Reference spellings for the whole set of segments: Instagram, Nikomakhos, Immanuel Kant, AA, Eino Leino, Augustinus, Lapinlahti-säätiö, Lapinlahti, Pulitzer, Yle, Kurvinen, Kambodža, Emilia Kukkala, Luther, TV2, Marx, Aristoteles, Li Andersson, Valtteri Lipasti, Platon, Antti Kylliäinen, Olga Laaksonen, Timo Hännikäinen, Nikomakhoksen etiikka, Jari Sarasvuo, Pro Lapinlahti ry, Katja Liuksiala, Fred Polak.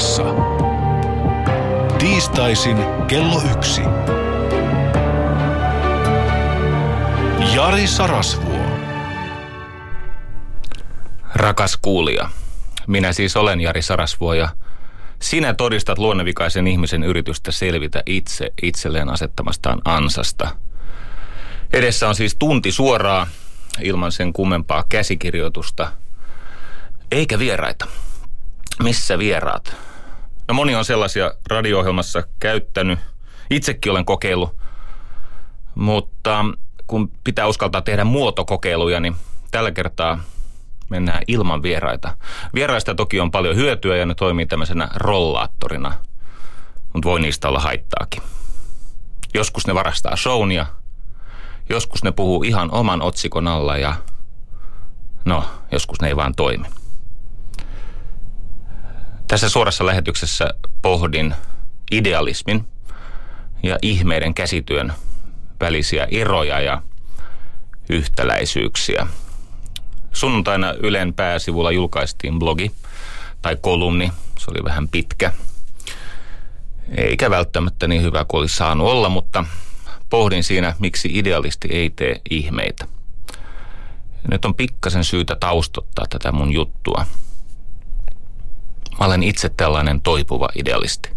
huoneessa. Tiistaisin kello 1. Jari Sarasvuo. Rakas kuulija, minä siis olen Jari Sarasvuo ja sinä todistat luonnevikaisen ihmisen yritystä selvitä itse itselleen asettamastaan ansasta. Edessä on siis tunti suoraa, ilman sen kummempaa käsikirjoitusta, eikä vieraita. Missä vieraat? No moni on sellaisia radio-ohjelmassa käyttänyt, itsekin olen kokeillut, mutta kun pitää uskaltaa tehdä muotokokeiluja, niin tällä kertaa mennään ilman vieraita. Vieraista toki on paljon hyötyä ja ne toimii tämmöisenä rollaattorina, mutta voi niistä olla haittaakin. Joskus ne varastaa shown ja joskus ne puhuu ihan oman otsikon alla ja no, joskus ne ei vaan toimi. Tässä suorassa lähetyksessä pohdin idealismin ja ihmeiden käsityön välisiä eroja ja yhtäläisyyksiä. Sunnuntaina Ylen pääsivulla julkaistiin blogi tai kolumni, se oli vähän pitkä. Eikä välttämättä niin hyvä kuin olisi saanut olla, mutta pohdin siinä, miksi idealisti ei tee ihmeitä. Nyt on pikkasen syytä taustottaa tätä mun juttua. Mä olen itse tällainen toipuva idealisti.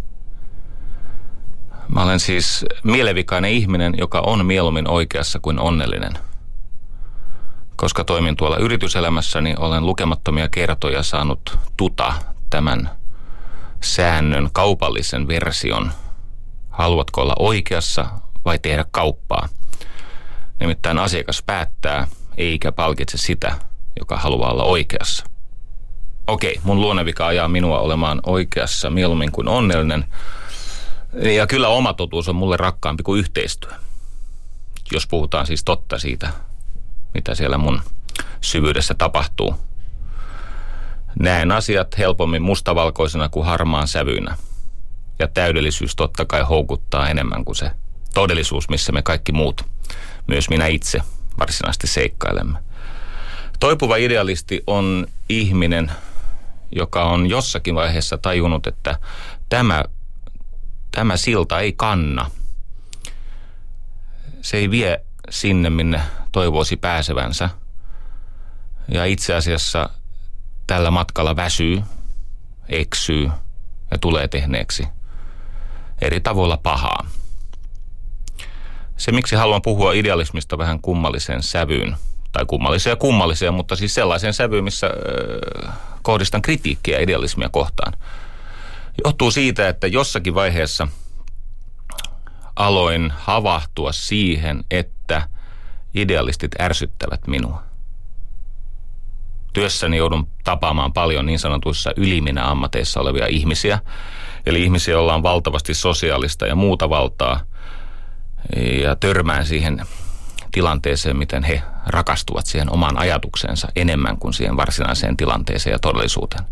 Mä olen siis mielenvikainen ihminen, joka on mieluummin oikeassa kuin onnellinen. Koska toimin tuolla yrityselämässäni, olen lukemattomia kertoja saanut tuta tämän säännön kaupallisen version. Haluatko olla oikeassa vai tehdä kauppaa? Nimittäin asiakas päättää, eikä palkitse sitä, joka haluaa olla oikeassa. Okei, mun luonnevika ajaa minua olemaan oikeassa mieluummin kuin onnellinen. Ja kyllä oma totuus on mulle rakkaampi kuin yhteistyö. Jos puhutaan siis totta siitä, mitä siellä mun syvyydessä tapahtuu. Näen asiat helpommin mustavalkoisena kuin harmaan sävyinä. Ja täydellisyys totta kai houkuttaa enemmän kuin se todellisuus, missä me kaikki muut, myös minä itse, varsinaisesti seikkailemme. Toipuva idealisti on ihminen, joka on jossakin vaiheessa tajunnut, että tämä silta ei kanna. Se ei vie sinne, minne toivoisi pääsevänsä. Ja itse asiassa tällä matkalla väsyy, eksyy ja tulee tehneeksi eri tavoilla pahaa. Se, miksi haluan puhua idealismista vähän kummalliseen sävyyn, tai kummalliseen, mutta siis sellaiseen sävyyn, missä kohdistan kritiikkiä idealismia kohtaan, johtuu siitä, että jossakin vaiheessa aloin havahtua siihen, että idealistit ärsyttävät minua. Työssäni joudun tapaamaan paljon niin sanotuissa yliminä ammateissa olevia ihmisiä, eli ihmisiä, joilla on valtavasti sosiaalista ja muuta valtaa, ja törmään siihen tilanteeseen, miten he rakastuvat siihen omaan ajatukseensa enemmän kuin siihen varsinaiseen tilanteeseen ja todellisuuteen.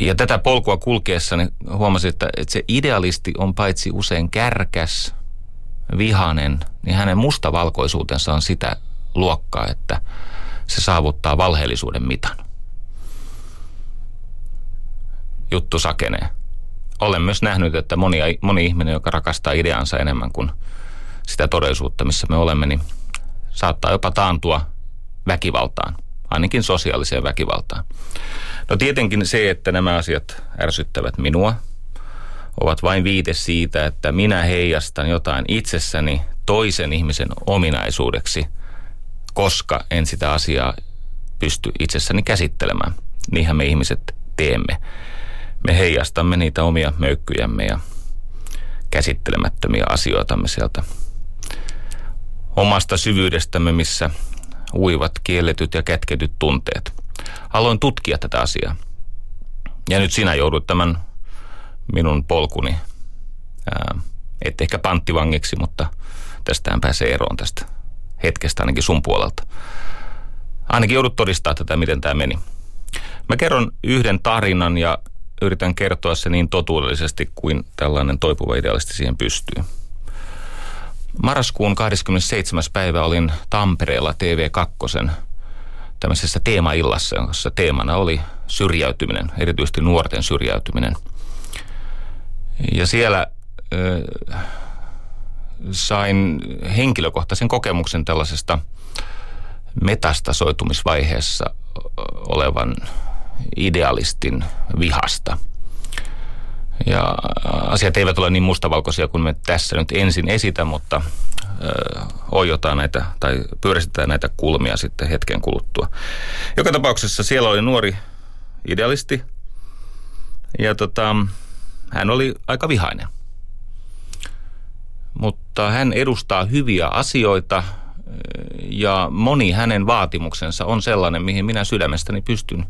Ja tätä polkua kulkeessani huomasin, että se idealisti on paitsi usein kärkäs, vihanen, niin hänen mustavalkoisuutensa on sitä luokkaa, että se saavuttaa valheellisuuden mitan. Juttu sakenee. Olen myös nähnyt, että moni ihminen, joka rakastaa ideansa enemmän kuin sitä todellisuutta, missä me olemme, niin saattaa jopa taantua väkivaltaan, ainakin sosiaaliseen väkivaltaan. No tietenkin se, että nämä asiat ärsyttävät minua, ovat vain viite siitä, että minä heijastan jotain itsessäni toisen ihmisen ominaisuudeksi, koska en sitä asiaa pysty itsessäni käsittelemään. Niinhän me ihmiset teemme. Me heijastamme niitä omia möykkyjämme ja käsittelemättömiä asioitamme sieltä omasta syvyydestämme, missä uivat kielletyt ja kätketyt tunteet. Haluan tutkia tätä asiaa. Ja nyt sinä joudut tämän minun polkuni, et ehkä panttivangiksi, mutta tästään pääsee eroon tästä hetkestä ainakin sun puolelta. Ainakin joudut todistaa tätä, miten tämä meni. Mä kerron yhden tarinan ja yritän kertoa se niin totuudellisesti kuin tällainen toipuva idealisti siihen pystyy. Marraskuun 27. päivä olin Tampereella TV2 tämmöisessä teemaillassa, jossa teemana oli syrjäytyminen, erityisesti nuorten syrjäytyminen. Ja siellä sain henkilökohtaisen kokemuksen tällaisesta metastasoitumisvaiheessa olevan idealistin vihasta. Ja asiat eivät ole niin mustavalkoisia kuin me tässä nyt ensin esitän, mutta ojotaan näitä tai pyöristetään näitä kulmia sitten hetken kuluttua. Joka tapauksessa siellä oli nuori idealisti ja hän oli aika vihainen. Mutta hän edustaa hyviä asioita ja moni hänen vaatimuksensa on sellainen, mihin minä sydämestäni pystyn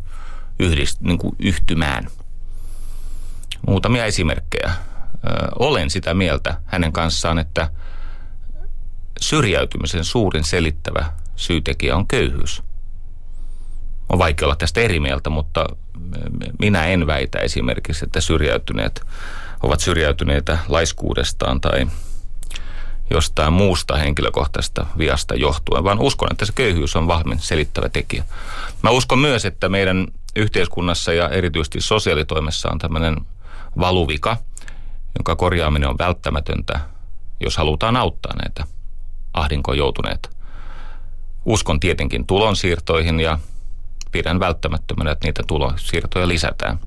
yhtymään. Muutamia esimerkkejä. Olen sitä mieltä hänen kanssaan, että syrjäytymisen suurin selittävä syytekijä on köyhyys. On vaikea olla tästä eri mieltä, mutta minä en väitä esimerkiksi, että syrjäytyneet ovat syrjäytyneitä laiskuudestaan tai jostain muusta henkilökohtaisesta viasta johtuen, vaan uskon, että se köyhyys on vahvin selittävä tekijä. Mä uskon myös, että meidän yhteiskunnassa ja erityisesti sosiaalitoimessa on tämmöinen valuvika, jonka korjaaminen on välttämätöntä, jos halutaan auttaa näitä ahdinkoon joutuneita. Uskon tietenkin tulonsiirtoihin ja pidän välttämättömänä, että niitä tulonsiirtoja lisätään.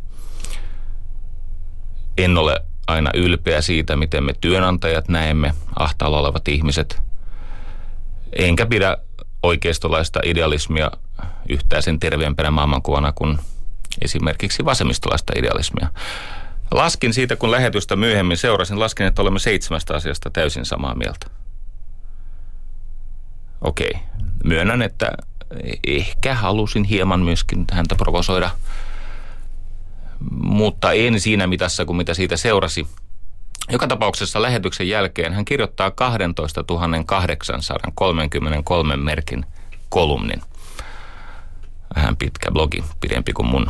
En ole aina ylpeä siitä, miten me työnantajat näemme ahtaalla olevat ihmiset. Enkä pidä oikeistolaista idealismia yhtään sen terveempänä maailmankuvana kuin esimerkiksi vasemmistolaista idealismia. Laskin siitä, kun lähetystä myöhemmin seurasin, että olemme 7 asiasta täysin samaa mieltä. Okei, myönnän, että ehkä halusin hieman myöskin häntä provosoida, mutta en siinä mitassa kuin mitä siitä seurasi. Joka tapauksessa lähetyksen jälkeen hän kirjoittaa 12 833 merkin kolumnin. Vähän pitkä blogi, pidempi kuin mun.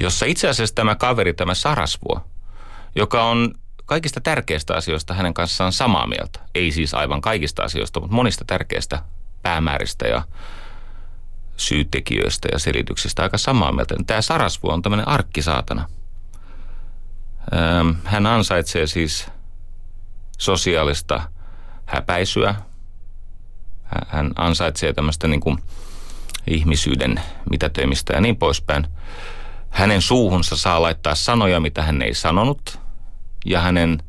Jossa itse asiassa tämä kaveri, tämä Sarasvuo, joka on kaikista tärkeistä asioista hänen kanssaan samaa mieltä. Ei siis aivan kaikista asioista, mutta monista tärkeistä päämääristä ja syytekijöistä ja selityksistä aika samaa mieltä. Tämä Sarasvuo on tämmöinen arkkisaatana. Hän ansaitsee siis sosiaalista häpäisyä. Hän ansaitsee tämmöistä niin kuin ihmisyyden mitätöimistä ja niin poispäin. Hänen suuhunsa saa laittaa sanoja, mitä hän ei sanonut, ja hänen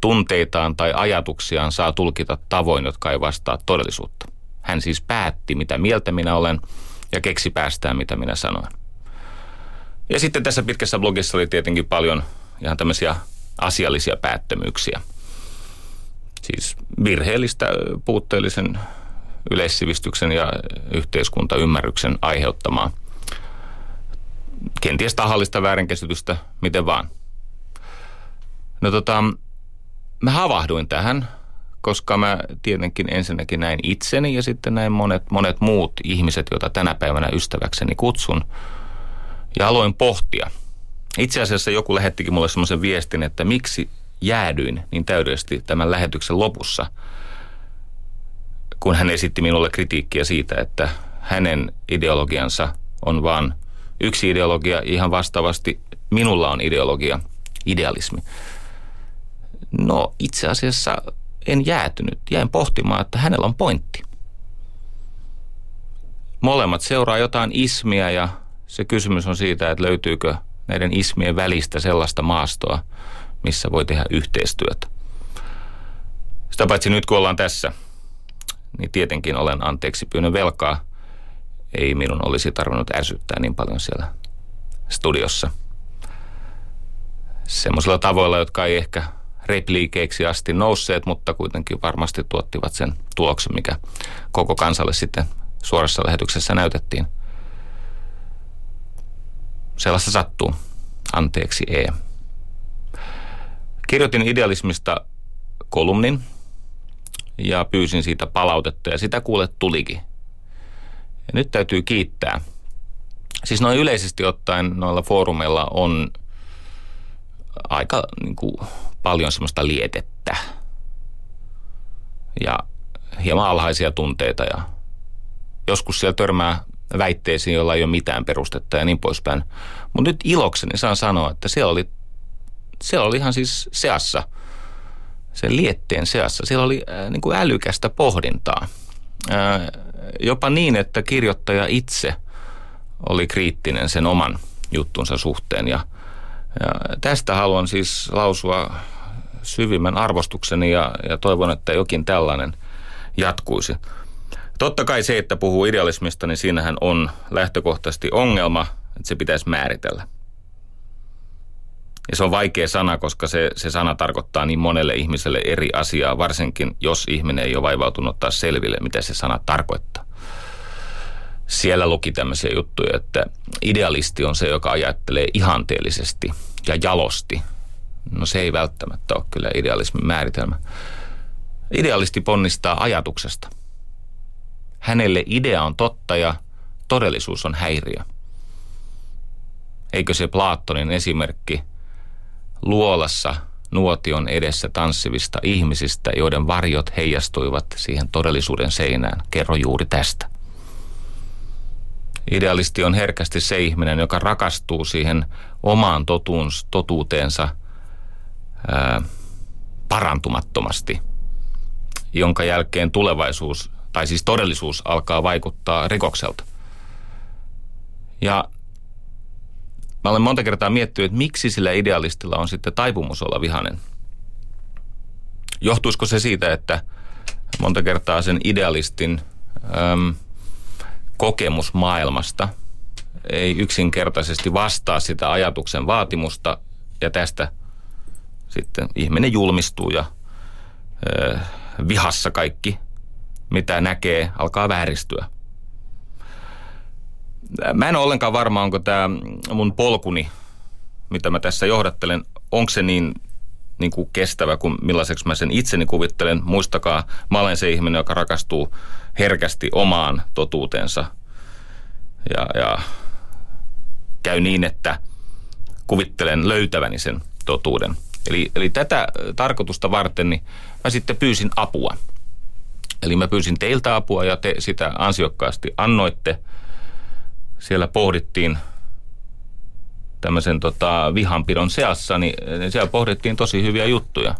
tunteitaan tai ajatuksiaan saa tulkita tavoin, jotka ei vastaa todellisuutta. Hän siis päätti, mitä mieltä minä olen, ja keksi päästään, mitä minä sanoin. Ja sitten tässä pitkässä blogissa oli tietenkin paljon ihan tämmöisiä asiallisia päättömyyksiä. Siis virheellistä, puutteellisen yleissivistyksen ja yhteiskuntaymmärryksen aiheuttamaa. Kenties tahallista väärinkäsitystä, miten vaan. No mä havahduin tähän, koska mä tietenkin ensinnäkin näin itseni ja sitten näin monet muut ihmiset, joita tänä päivänä ystäväkseni kutsun. Ja aloin pohtia. Itse asiassa joku lähettikin mulle semmoisen viestin, että miksi jäädyin niin täydellisesti tämän lähetyksen lopussa, kun hän esitti minulle kritiikkiä siitä, että hänen ideologiansa on vaan yksi ideologia, ihan vastaavasti minulla on ideologia, idealismi. No itse asiassa en jäätynyt, jäin pohtimaan, että hänellä on pointti. Molemmat seuraa jotain ismiä ja se kysymys on siitä, että löytyykö näiden ismien välistä sellaista maastoa, missä voi tehdä yhteistyötä. Sitä paitsi nyt kun ollaan tässä, niin tietenkin olen anteeksi pyynnön velkaa. Ei minun olisi tarvinnut ärsyttää niin paljon siellä studiossa. Semmoisilla tavoilla, jotka ei ehkä repliikeiksi asti nousseet, mutta kuitenkin varmasti tuottivat sen tuloksen, mikä koko kansalle sitten suorassa lähetyksessä näytettiin. Sellaista sattuu. Anteeksi ei. Kirjoitin idealismista kolumnin ja pyysin siitä palautetta ja sitä kuule tulikin. Ja nyt täytyy kiittää. Siis noin yleisesti ottaen noilla foorumeilla on aika niin kuin paljon semmoista lietettä ja hieman alhaisia tunteita ja joskus siellä törmää väitteisiin, joilla ei ole mitään perustetta ja niin poispäin. Mutta nyt ilokseni saan sanoa, että siellä oli ihan siis seassa, sen lietteen seassa, siellä oli niin kuin älykästä pohdintaa. Jopa niin, että kirjoittaja itse oli kriittinen sen oman juttunsa suhteen. Ja tästä haluan siis lausua syvimmän arvostukseni ja toivon, että jokin tällainen jatkuisi. Totta kai se, että puhuu idealismista, niin siinähän on lähtökohtaisesti ongelma, että se pitäisi määritellä. Ja se on vaikea sana, koska se sana tarkoittaa niin monelle ihmiselle eri asiaa, varsinkin jos ihminen ei ole vaivautunut ottaa selville, mitä se sana tarkoittaa. Siellä luki tämmöisiä juttuja, että idealisti on se, joka ajattelee ihanteellisesti ja jalosti. No se ei välttämättä ole kyllä idealismin määritelmä. Idealisti ponnistaa ajatuksesta. Hänelle idea on totta ja todellisuus on häiriö. Eikö se Platonin esimerkki luolassa nuotion edessä tanssivista ihmisistä, joiden varjot heijastuivat siihen todellisuuden seinään, kerro juuri tästä. Idealisti on herkästi se ihminen, joka rakastuu siihen omaan totuuteensa parantumattomasti, jonka jälkeen tulevaisuus, tai siis todellisuus, alkaa vaikuttaa rikokselta. Ja mä olen monta kertaa miettinyt, että miksi sillä idealistilla on sitten taipumus olla vihainen. Johtuisiko se siitä, että monta kertaa sen idealistin kokemus maailmasta ei yksinkertaisesti vastaa sitä ajatuksen vaatimusta, ja tästä sitten ihminen julmistuu ja vihassa kaikki, mitä näkee, alkaa vääristyä. Mä en ole ollenkaan varma, onko tämä mun polkuni, mitä mä tässä johdattelen, onko se niin kuin kestävä kuin millaiseksi mä sen itseni kuvittelen. Muistakaa, mä olen se ihminen, joka rakastuu herkästi omaan totuuteensa ja käy niin, että kuvittelen löytäväni sen totuuden. Eli tätä tarkoitusta varten niin mä sitten pyysin apua. Eli mä pyysin teiltä apua ja te sitä ansiokkaasti annoitte. Siellä pohdittiin tämmöisen vihanpidon seassa, niin siellä pohdittiin tosi hyviä juttuja.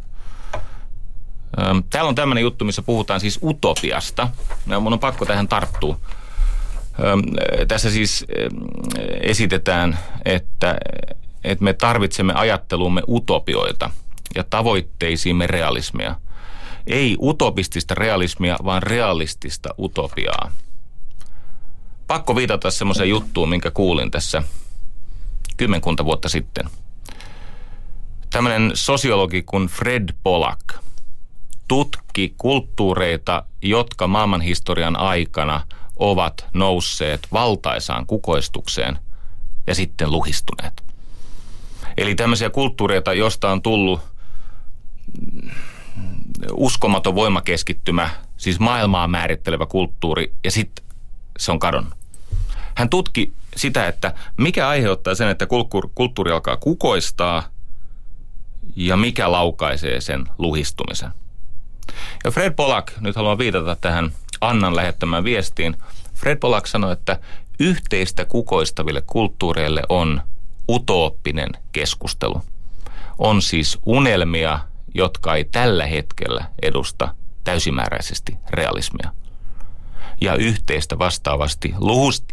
Täällä on tämmöinen juttu, missä puhutaan siis utopiasta. Mun on pakko tähän tarttua. Tässä siis esitetään, että me tarvitsemme ajattelumme utopioita ja tavoitteisiimme realismia. Ei utopistista realismia, vaan realistista utopiaa. Pakko viitata semmoiseen juttuun, minkä kuulin tässä kymmenkunta vuotta sitten. Tämmöinen sosiologi kuin Fred Polak tutki kulttuureita, jotka maailmanhistorian aikana ovat nousseet valtaisaan kukoistukseen ja sitten luhistuneet. Eli tämmöisiä kulttuureita, joista on tullut uskomaton voimakeskittymä, siis maailmaa määrittelevä kulttuuri, ja sitten se on kadonnut. Hän tutki sitä, että mikä aiheuttaa sen, että kulttuuri alkaa kukoistaa ja mikä laukaisee sen luhistumisen. Ja Fred Polak, nyt haluan viitata tähän Annan lähettämään viestiin. Fred Polak sanoi, että yhteistä kukoistaville kulttuureille on utooppinen keskustelu. On siis unelmia, jotka ei tällä hetkellä edusta täysimääräisesti realismia. Ja yhteistä vastaavasti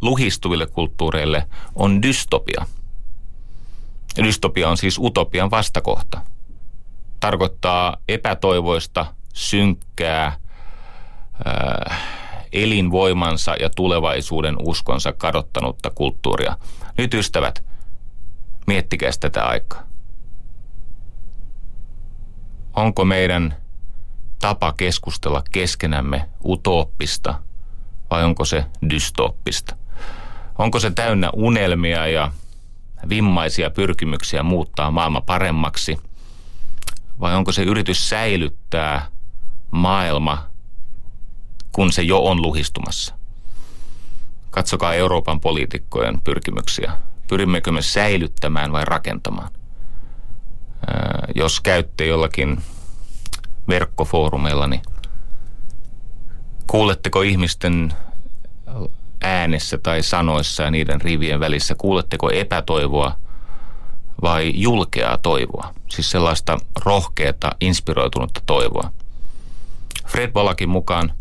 luhistuville kulttuureille on dystopia. Dystopia on siis utopian vastakohta. Tarkoittaa epätoivoista, synkkää, elinvoimansa ja tulevaisuuden uskonsa kadottanutta kulttuuria. Nyt ystävät, miettikää tätä aikaa. Onko meidän tapa keskustella keskenämme utooppista vai onko se dystooppista? Onko se täynnä unelmia ja vimmaisia pyrkimyksiä muuttaa maailma paremmaksi vai onko se yritys säilyttää maailma, kun se jo on luhistumassa? Katsokaa Euroopan poliitikkojen pyrkimyksiä. Pyrimmekö me säilyttämään vai rakentamaan? Jos käytte jollakin verkkofoorumeilla, niin kuuletteko ihmisten äänessä tai sanoissa ja niiden rivien välissä? Kuuletteko epätoivoa vai julkeaa toivoa? Siis sellaista rohkeata, inspiroitunutta toivoa. Fred Polakin mukaan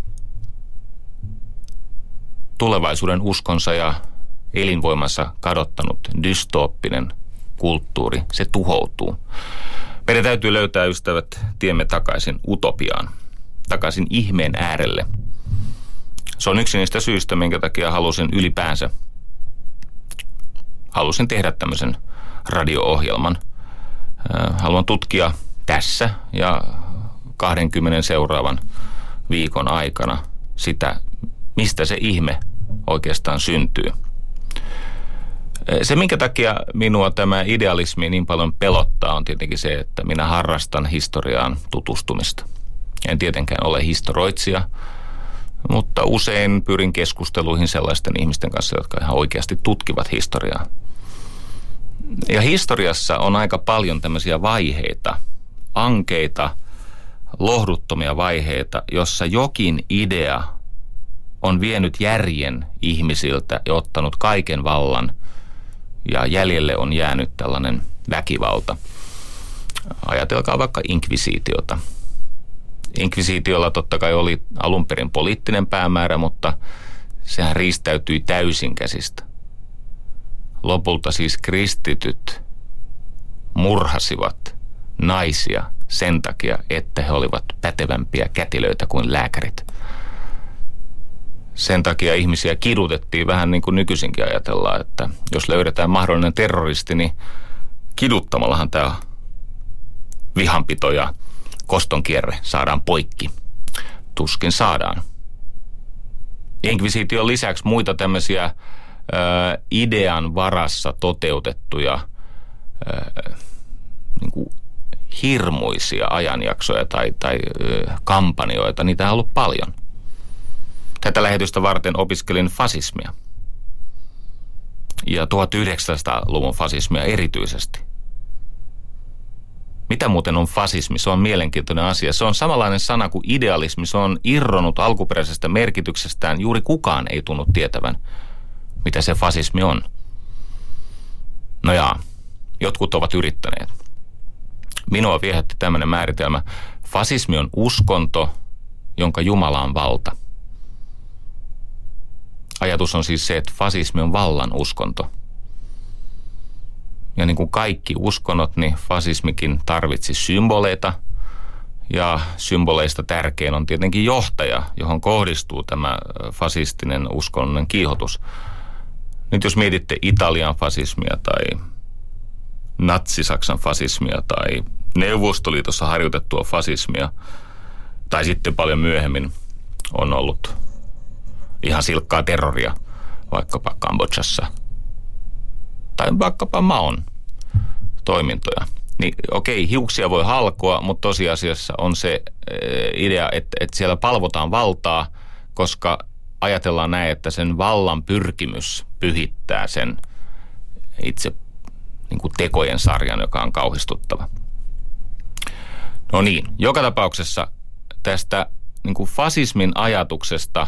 tulevaisuuden uskonsa ja elinvoimansa kadottanut dystooppinen kulttuuri, se tuhoutuu. Meidän täytyy löytää, ystävät, tiemme takaisin utopiaan, takaisin ihmeen äärelle. Se on yksi niistä syistä, minkä takia halusin tehdä tämmöisen radio-ohjelman. Haluan tutkia tässä ja 20 seuraavan viikon aikana sitä, mistä se ihme oikeastaan syntyy. Se, minkä takia minua tämä idealismi niin paljon pelottaa, on tietenkin se, että minä harrastan historiaan tutustumista. En tietenkään ole historioitsija, mutta usein pyrin keskusteluihin sellaisten ihmisten kanssa, jotka ihan oikeasti tutkivat historiaa. Ja historiassa on aika paljon tämmöisiä vaiheita, ankeita, lohduttomia vaiheita, jossa jokin idea on vienyt järjen ihmisiltä ja ottanut kaiken vallan, ja jäljelle on jäänyt tällainen väkivalta. Ajatelkaa vaikka inkvisiitiota. Inkvisiitiolla totta kai oli alun perin poliittinen päämäärä, mutta sehän riistäytyi täysin käsistä. Lopulta siis kristityt murhasivat naisia sen takia, että he olivat pätevämpiä kätilöitä kuin lääkärit. Sen takia ihmisiä kidutettiin vähän niin kuin nykyisinkin ajatellaan, että jos löydetään mahdollinen terroristi, niin kiduttamallahan tämä vihanpito ja koston kierre saadaan poikki. Tuskin saadaan. Inkvisition lisäksi muita tämmöisiä idean varassa toteutettuja niin kuin hirmuisia ajanjaksoja tai kampanjoita, niitä on ollut paljon. Tätä lähetystä varten opiskelin fasismia ja 1900-luvun fasismia erityisesti. Mitä muuten on fasismi? Se on mielenkiintoinen asia. Se on samanlainen sana kuin idealismi. Se on irronnut alkuperäisestä merkityksestään. Juuri kukaan ei tunnu tietävän, mitä se fasismi on. No jaa, jotkut ovat yrittäneet. Minua viehätti tämmöinen määritelmä. Fasismi on uskonto, jonka Jumala on valta. Ajatus on siis se, että fasismi on vallan uskonto. Ja niin kuin kaikki uskonnot, niin fasismikin tarvitsi symboleita. Ja symboleista tärkein on tietenkin johtaja, johon kohdistuu tämä fasistinen uskonnon kiihotus. Nyt jos mietitte Italian fasismia tai Natsi-Saksan fasismia tai Neuvostoliitossa harjoitettua fasismia, tai sitten paljon myöhemmin on ollut ihan silkkaa terroria, vaikkapa Kambodžassa tai vaikkapa Maon toimintoja. Niin okei, hiuksia voi halkoa, mutta tosiasiassa on se idea, että siellä palvotaan valtaa, koska ajatellaan näin, että sen vallan pyrkimys pyhittää sen itse niin kuin tekojen sarjan, joka on kauhistuttava. No niin, joka tapauksessa tästä niin kuin fasismin ajatuksesta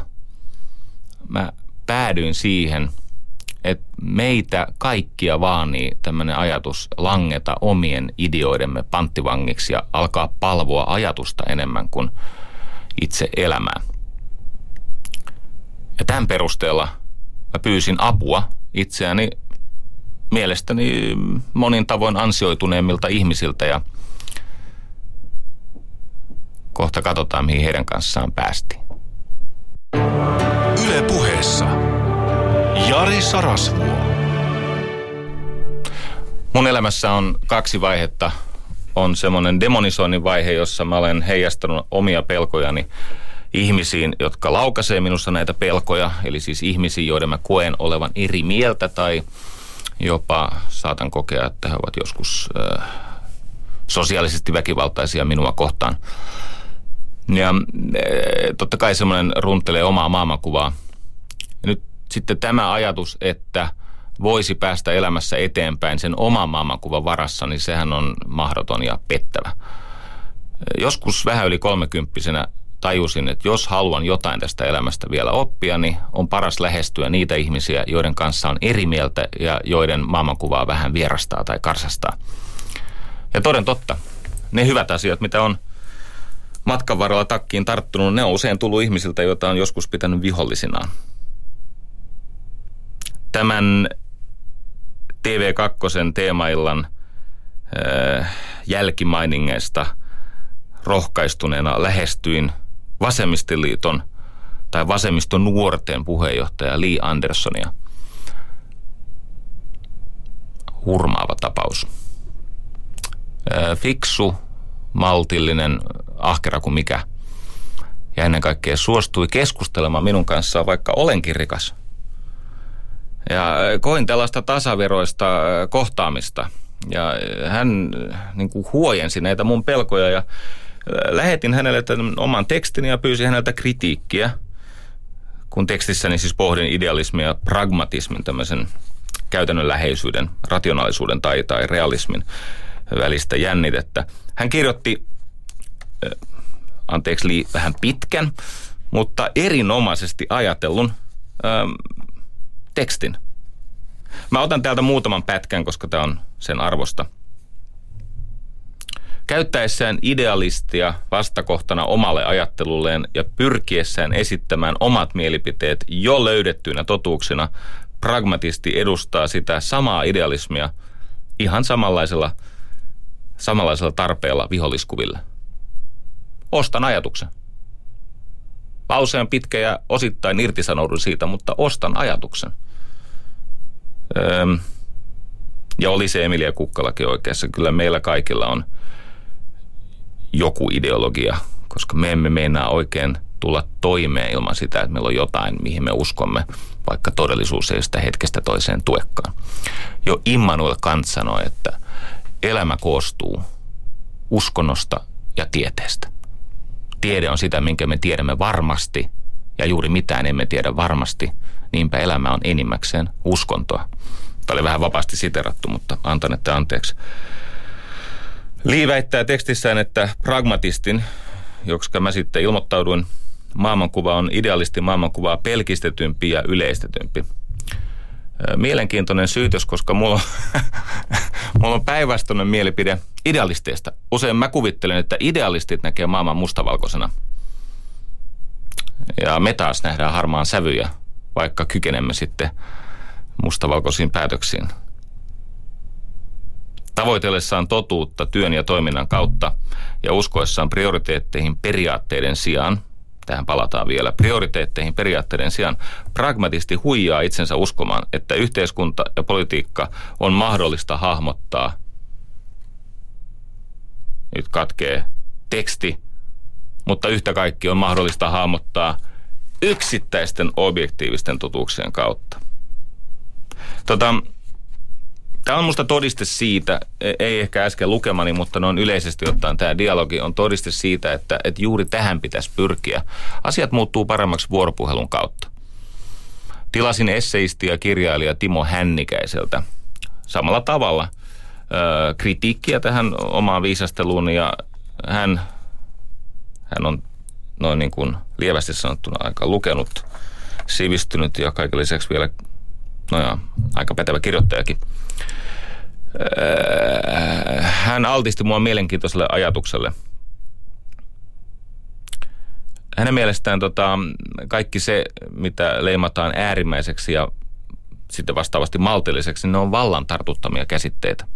mä päädyin siihen, että meitä kaikkia vaanii tämmöinen ajatus langeta omien ideoidemme panttivangiksi ja alkaa palvoa ajatusta enemmän kuin itse elämää. Ja tämän perusteella mä pyysin apua itseäni mielestäni monin tavoin ansioituneemmilta ihmisiltä ja kohta katsotaan, mihin heidän kanssaan päästiin. Yle Puheessa Jari Sarasvuo. Mun elämässä on kaksi vaihetta. On semmoinen demonisoinnin vaihe, jossa mä olen heijastanut omia pelkojani ihmisiin, jotka laukaisee minussa näitä pelkoja. Eli siis ihmisiin, joiden mä koen olevan eri mieltä tai jopa saatan kokea, että he ovat joskus sosiaalisesti väkivaltaisia minua kohtaan. Ja totta kai semmoinen runtelee omaa maailmankuvaa. Ja nyt sitten tämä ajatus, että voisi päästä elämässä eteenpäin sen oman maailmankuvan varassa, niin sehän on mahdoton ja pettävä. Joskus vähän yli 30-vuotiaana tajusin, että jos haluan jotain tästä elämästä vielä oppia, niin on paras lähestyä niitä ihmisiä, joiden kanssa on eri mieltä ja joiden maailmankuvaa vähän vierastaa tai karsastaa. Ja toden totta, ne hyvät asiat, mitä on matkan varrella takkiin tarttunut, ne on usein tullut ihmisiltä, joita on joskus pitänyt vihollisinaan. Tämän TV2 teemaillan jälkimainingeista rohkaistuneena lähestyin Vasemmistoliiton tai Vasemmistonuorten puheenjohtaja Li Anderssonia. Hurmaava tapaus. Fiksu, maltillinen, ahkera kuin mikä. Ja ennen kaikkea suostui keskustelemaan minun kanssaan, vaikka olenkin rikas. Ja koin tällaista tasaveroista kohtaamista. Ja hän niin kuin huojensi näitä mun pelkoja ja lähetin hänelle tämän oman tekstin ja pyysin häneltä kritiikkiä, kun tekstissäni siis pohdin idealismin ja pragmatismin, tämmöisen käytännönläheisyyden, rationaalisuuden tai realismin välistä jännitettä. Hän kirjoitti, anteeksi Li, vähän pitkän, mutta erinomaisesti ajatellun tekstin. Mä otan täältä muutaman pätkän, koska tämä on sen arvosta. Käyttäessään idealistia vastakohtana omalle ajattelulleen ja pyrkiessään esittämään omat mielipiteet jo löydettyinä totuuksina, pragmatisti edustaa sitä samaa idealismia ihan samanlaisella tarpeella viholliskuville. Ostan ajatuksen. Lauseen pitkä ja osittain irtisanoudun siitä, mutta ostan ajatuksen. Ja oli se Emilia Kukkalakin oikeassa. Kyllä meillä kaikilla on joku ideologia, koska me emme meinaa oikein tulla toimeen ilman sitä, että meillä on jotain, mihin me uskomme, vaikka todellisuus ei sitä hetkestä toiseen tuekaan. Jo Immanuel Kant sanoi, että elämä koostuu uskonnosta ja tieteestä. Tiede on sitä, minkä me tiedämme varmasti, ja juuri mitään emme tiedä varmasti, niinpä elämä on enimmäkseen uskontoa. Tämä oli vähän vapaasti siterattu, mutta antanette anteeksi. Li väittää tekstissään, että pragmatistin, joksi mä sitten ilmoittauduin, maailmankuva on idealistin maailmankuvaa pelkistetympi ja yleistetympi. Mielenkiintoinen syytös, koska mulla on päinvastainen mielipide idealisteista. Usein mä kuvittelen, että idealistit näkee maailman mustavalkoisena. Ja me taas nähdään harmaan sävyjä, vaikka kykenemme sitten mustavalkoisiin päätöksiin. Tavoitellessaan totuutta työn ja toiminnan kautta ja uskoessaan prioriteetteihin periaatteiden sijaan, tähän palataan vielä, prioriteetteihin periaatteiden sijaan, pragmatisti huijaa itsensä uskomaan, että yhteiskunta ja politiikka on mahdollista hahmottaa. Nyt katkee teksti, mutta yhtä kaikki on mahdollista hahmottaa yksittäisten objektiivisten totuuksien kautta. Tämä on musta todiste siitä, ei ehkä äsken lukemani, mutta noin yleisesti ottaen tämä dialogi on todiste siitä, että juuri tähän pitäisi pyrkiä. Asiat muuttuu paremmaksi vuoropuhelun kautta. Tilasin esseisti ja kirjailija Timo Hännikäiseltä samalla tavalla kritiikkiä tähän omaan viisasteluun, ja hän on noin niin kuin lievästi sanottuna aika lukenut, sivistynyt ja kaiken lisäksi vielä aika pätevä kirjoittajakin. Hän altisti mua mielenkiintoiselle ajatukselle. Hänen mielestään kaikki se, mitä leimataan äärimmäiseksi ja sitten vastaavasti maltilliseksi, ne on vallan tartuttamia käsitteitä.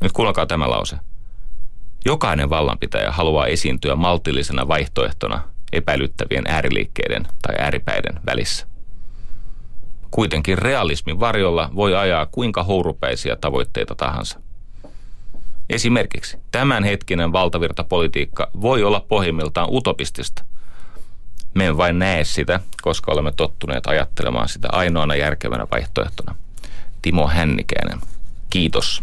Nyt kuulkaa tämä lause. Jokainen vallanpitäjä haluaa esiintyä maltillisena vaihtoehtona epäilyttävien ääriliikkeiden tai ääripäiden välissä. Kuitenkin realismin varjolla voi ajaa kuinka hourupäisiä tavoitteita tahansa. Esimerkiksi tämänhetkinen valtavirtapolitiikka voi olla pohjimmiltaan utopistista. Me en vain näe sitä, koska olemme tottuneet ajattelemaan sitä ainoana järkevänä vaihtoehtona. Timo Hännikäinen. Kiitos.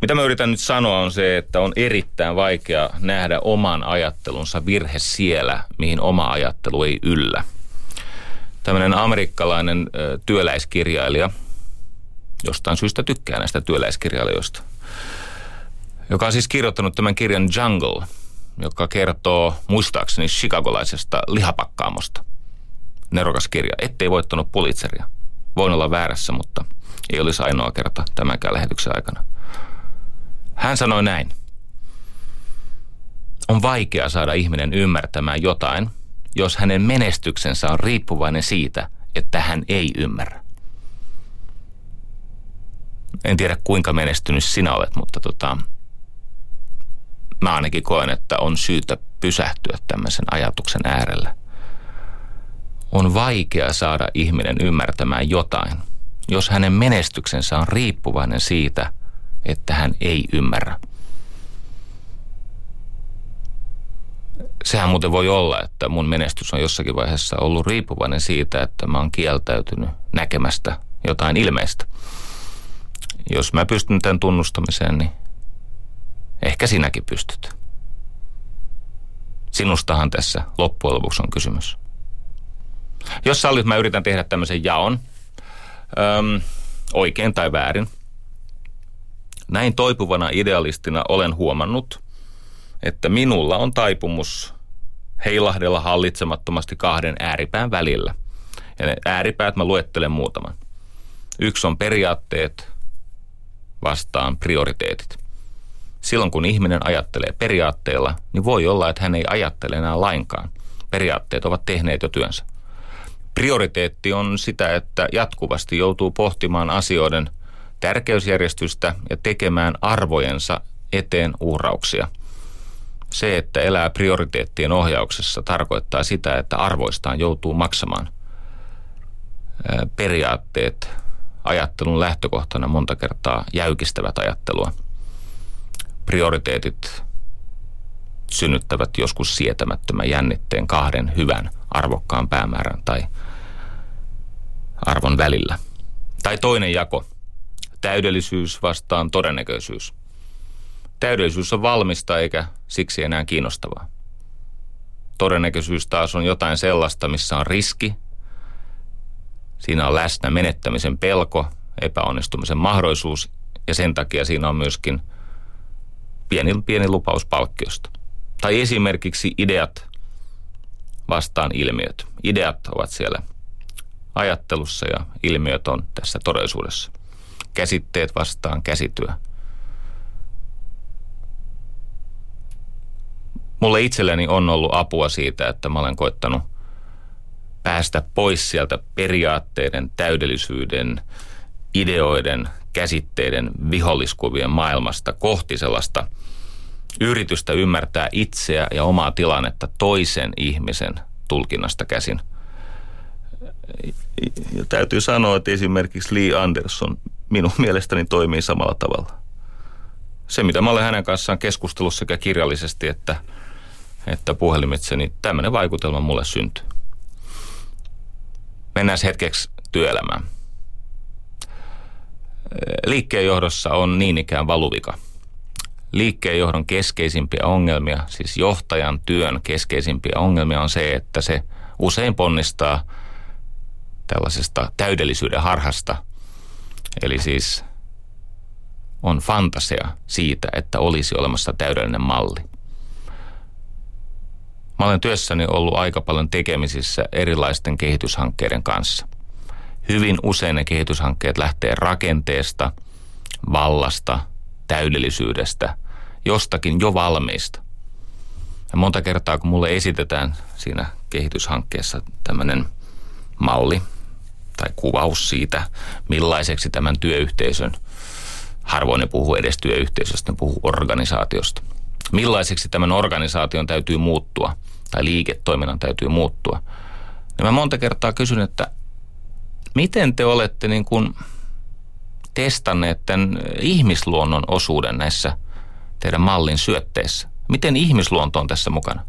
Mitä mä yritän nyt sanoa on se, että on erittäin vaikea nähdä oman ajattelunsa virhe siellä, mihin oma ajattelu ei yllä. Tämmöinen amerikkalainen työläiskirjailija, jostain syystä tykkää näistä työläiskirjailijoista, joka on siis kirjoittanut tämän kirjan Jungle, joka kertoo muistaakseni chicagolaisesta lihapakkaamosta. Nerokas kirja, ettei voittanut Pulitzeria. Voin olla väärässä, mutta ei olisi ainoa kerta tämänkään lähetyksen aikana. Hän sanoi näin. On vaikea saada ihminen ymmärtämään jotain, jos hänen menestyksensä on riippuvainen siitä, että hän ei ymmärrä. En tiedä kuinka menestynyt sinä olet, mutta mä ainakin koen, että on syytä pysähtyä tämmöisen ajatuksen äärellä. On vaikea saada ihminen ymmärtämään jotain, jos hänen menestyksensä on riippuvainen siitä, että hän ei ymmärrä. Sehän muuten voi olla, että mun menestys on jossakin vaiheessa ollut riippuvainen siitä, että mä oon kieltäytynyt näkemästä jotain ilmeistä. Jos mä pystyn tämän tunnustamiseen, niin ehkä sinäkin pystyt. Sinustahan tässä loppujen lopuksi on kysymys. Jos sallit, mä yritän tehdä tämmöisen jaon, oikein tai väärin. Näin toipuvana idealistina olen huomannut, että minulla on taipumus heilahdella hallitsemattomasti kahden ääripään välillä. Ja ne ääripäät mä luettelen muutaman. Yksi on periaatteet vastaan prioriteetit. Silloin kun ihminen ajattelee periaatteella, niin voi olla, että hän ei ajattele enää lainkaan. Periaatteet ovat tehneet jo työnsä. Prioriteetti on sitä, että jatkuvasti joutuu pohtimaan asioiden tärkeysjärjestystä ja tekemään arvojensa eteen uhrauksia. Se, että elää prioriteettien ohjauksessa, tarkoittaa sitä, että arvoistaan joutuu maksamaan. Periaatteet ajattelun lähtökohtana monta kertaa jäykistävät ajattelua. Prioriteetit synnyttävät joskus sietämättömän jännitteen kahden hyvän, arvokkaan päämäärän tai arvon välillä. Tai toinen jako, täydellisyys vastaan todennäköisyys. Täydellisyys on valmista eikä siksi enää kiinnostavaa. Todennäköisyys taas on jotain sellaista, missä on riski. Siinä on läsnä menettämisen pelko, epäonnistumisen mahdollisuus ja sen takia siinä on myöskin pieni lupaus palkkiosta. Tai esimerkiksi ideat vastaan ilmiöt. Ideat ovat siellä ajattelussa ja ilmiöt on tässä todellisuudessa. Käsitteet vastaan käsityö. Mulle itselleni on ollut apua siitä, että mä olen koittanut päästä pois sieltä periaatteiden, täydellisyyden, ideoiden, käsitteiden, viholliskuvien maailmasta kohti sellaista yritystä ymmärtää itseä ja omaa tilannetta toisen ihmisen tulkinnasta käsin. Ja täytyy sanoa, että esimerkiksi Li Andersson minun mielestäni toimii samalla tavalla. Se, mitä mä olen hänen kanssaan keskustellut sekä kirjallisesti että puhelimitse, niin tämmöinen vaikutelma mulle syntyy. Mennään hetkeksi työelämään. Liikkeenjohdossa on niin ikään valuvika. Liikkeenjohdon keskeisimpiä ongelmia, siis johtajan työn keskeisimpiä ongelmia on se, että se usein ponnistaa tällaisesta täydellisyyden harhasta. Eli siis on fantasia siitä, että olisi olemassa täydellinen malli. Mä olen työssäni ollut aika paljon tekemisissä erilaisten kehityshankkeiden kanssa. Hyvin usein ne kehityshankkeet lähtee rakenteesta, vallasta, täydellisyydestä, jostakin jo valmiista. Ja monta kertaa, kun mulle esitetään siinä kehityshankkeessa tämmöinen malli tai kuvaus siitä, millaiseksi tämän työyhteisön, harvoin ne puhuu edes työyhteisöstä, ne puhuu organisaatiosta. Millaiseksi tämän organisaation täytyy muuttua tai liiketoiminnan täytyy muuttua. Ja mä monta kertaa kysyn, että miten te olette niin kuin testanneet tämän ihmisluonnon osuuden näissä teidän mallin syötteissä? Miten ihmisluonto on tässä mukana?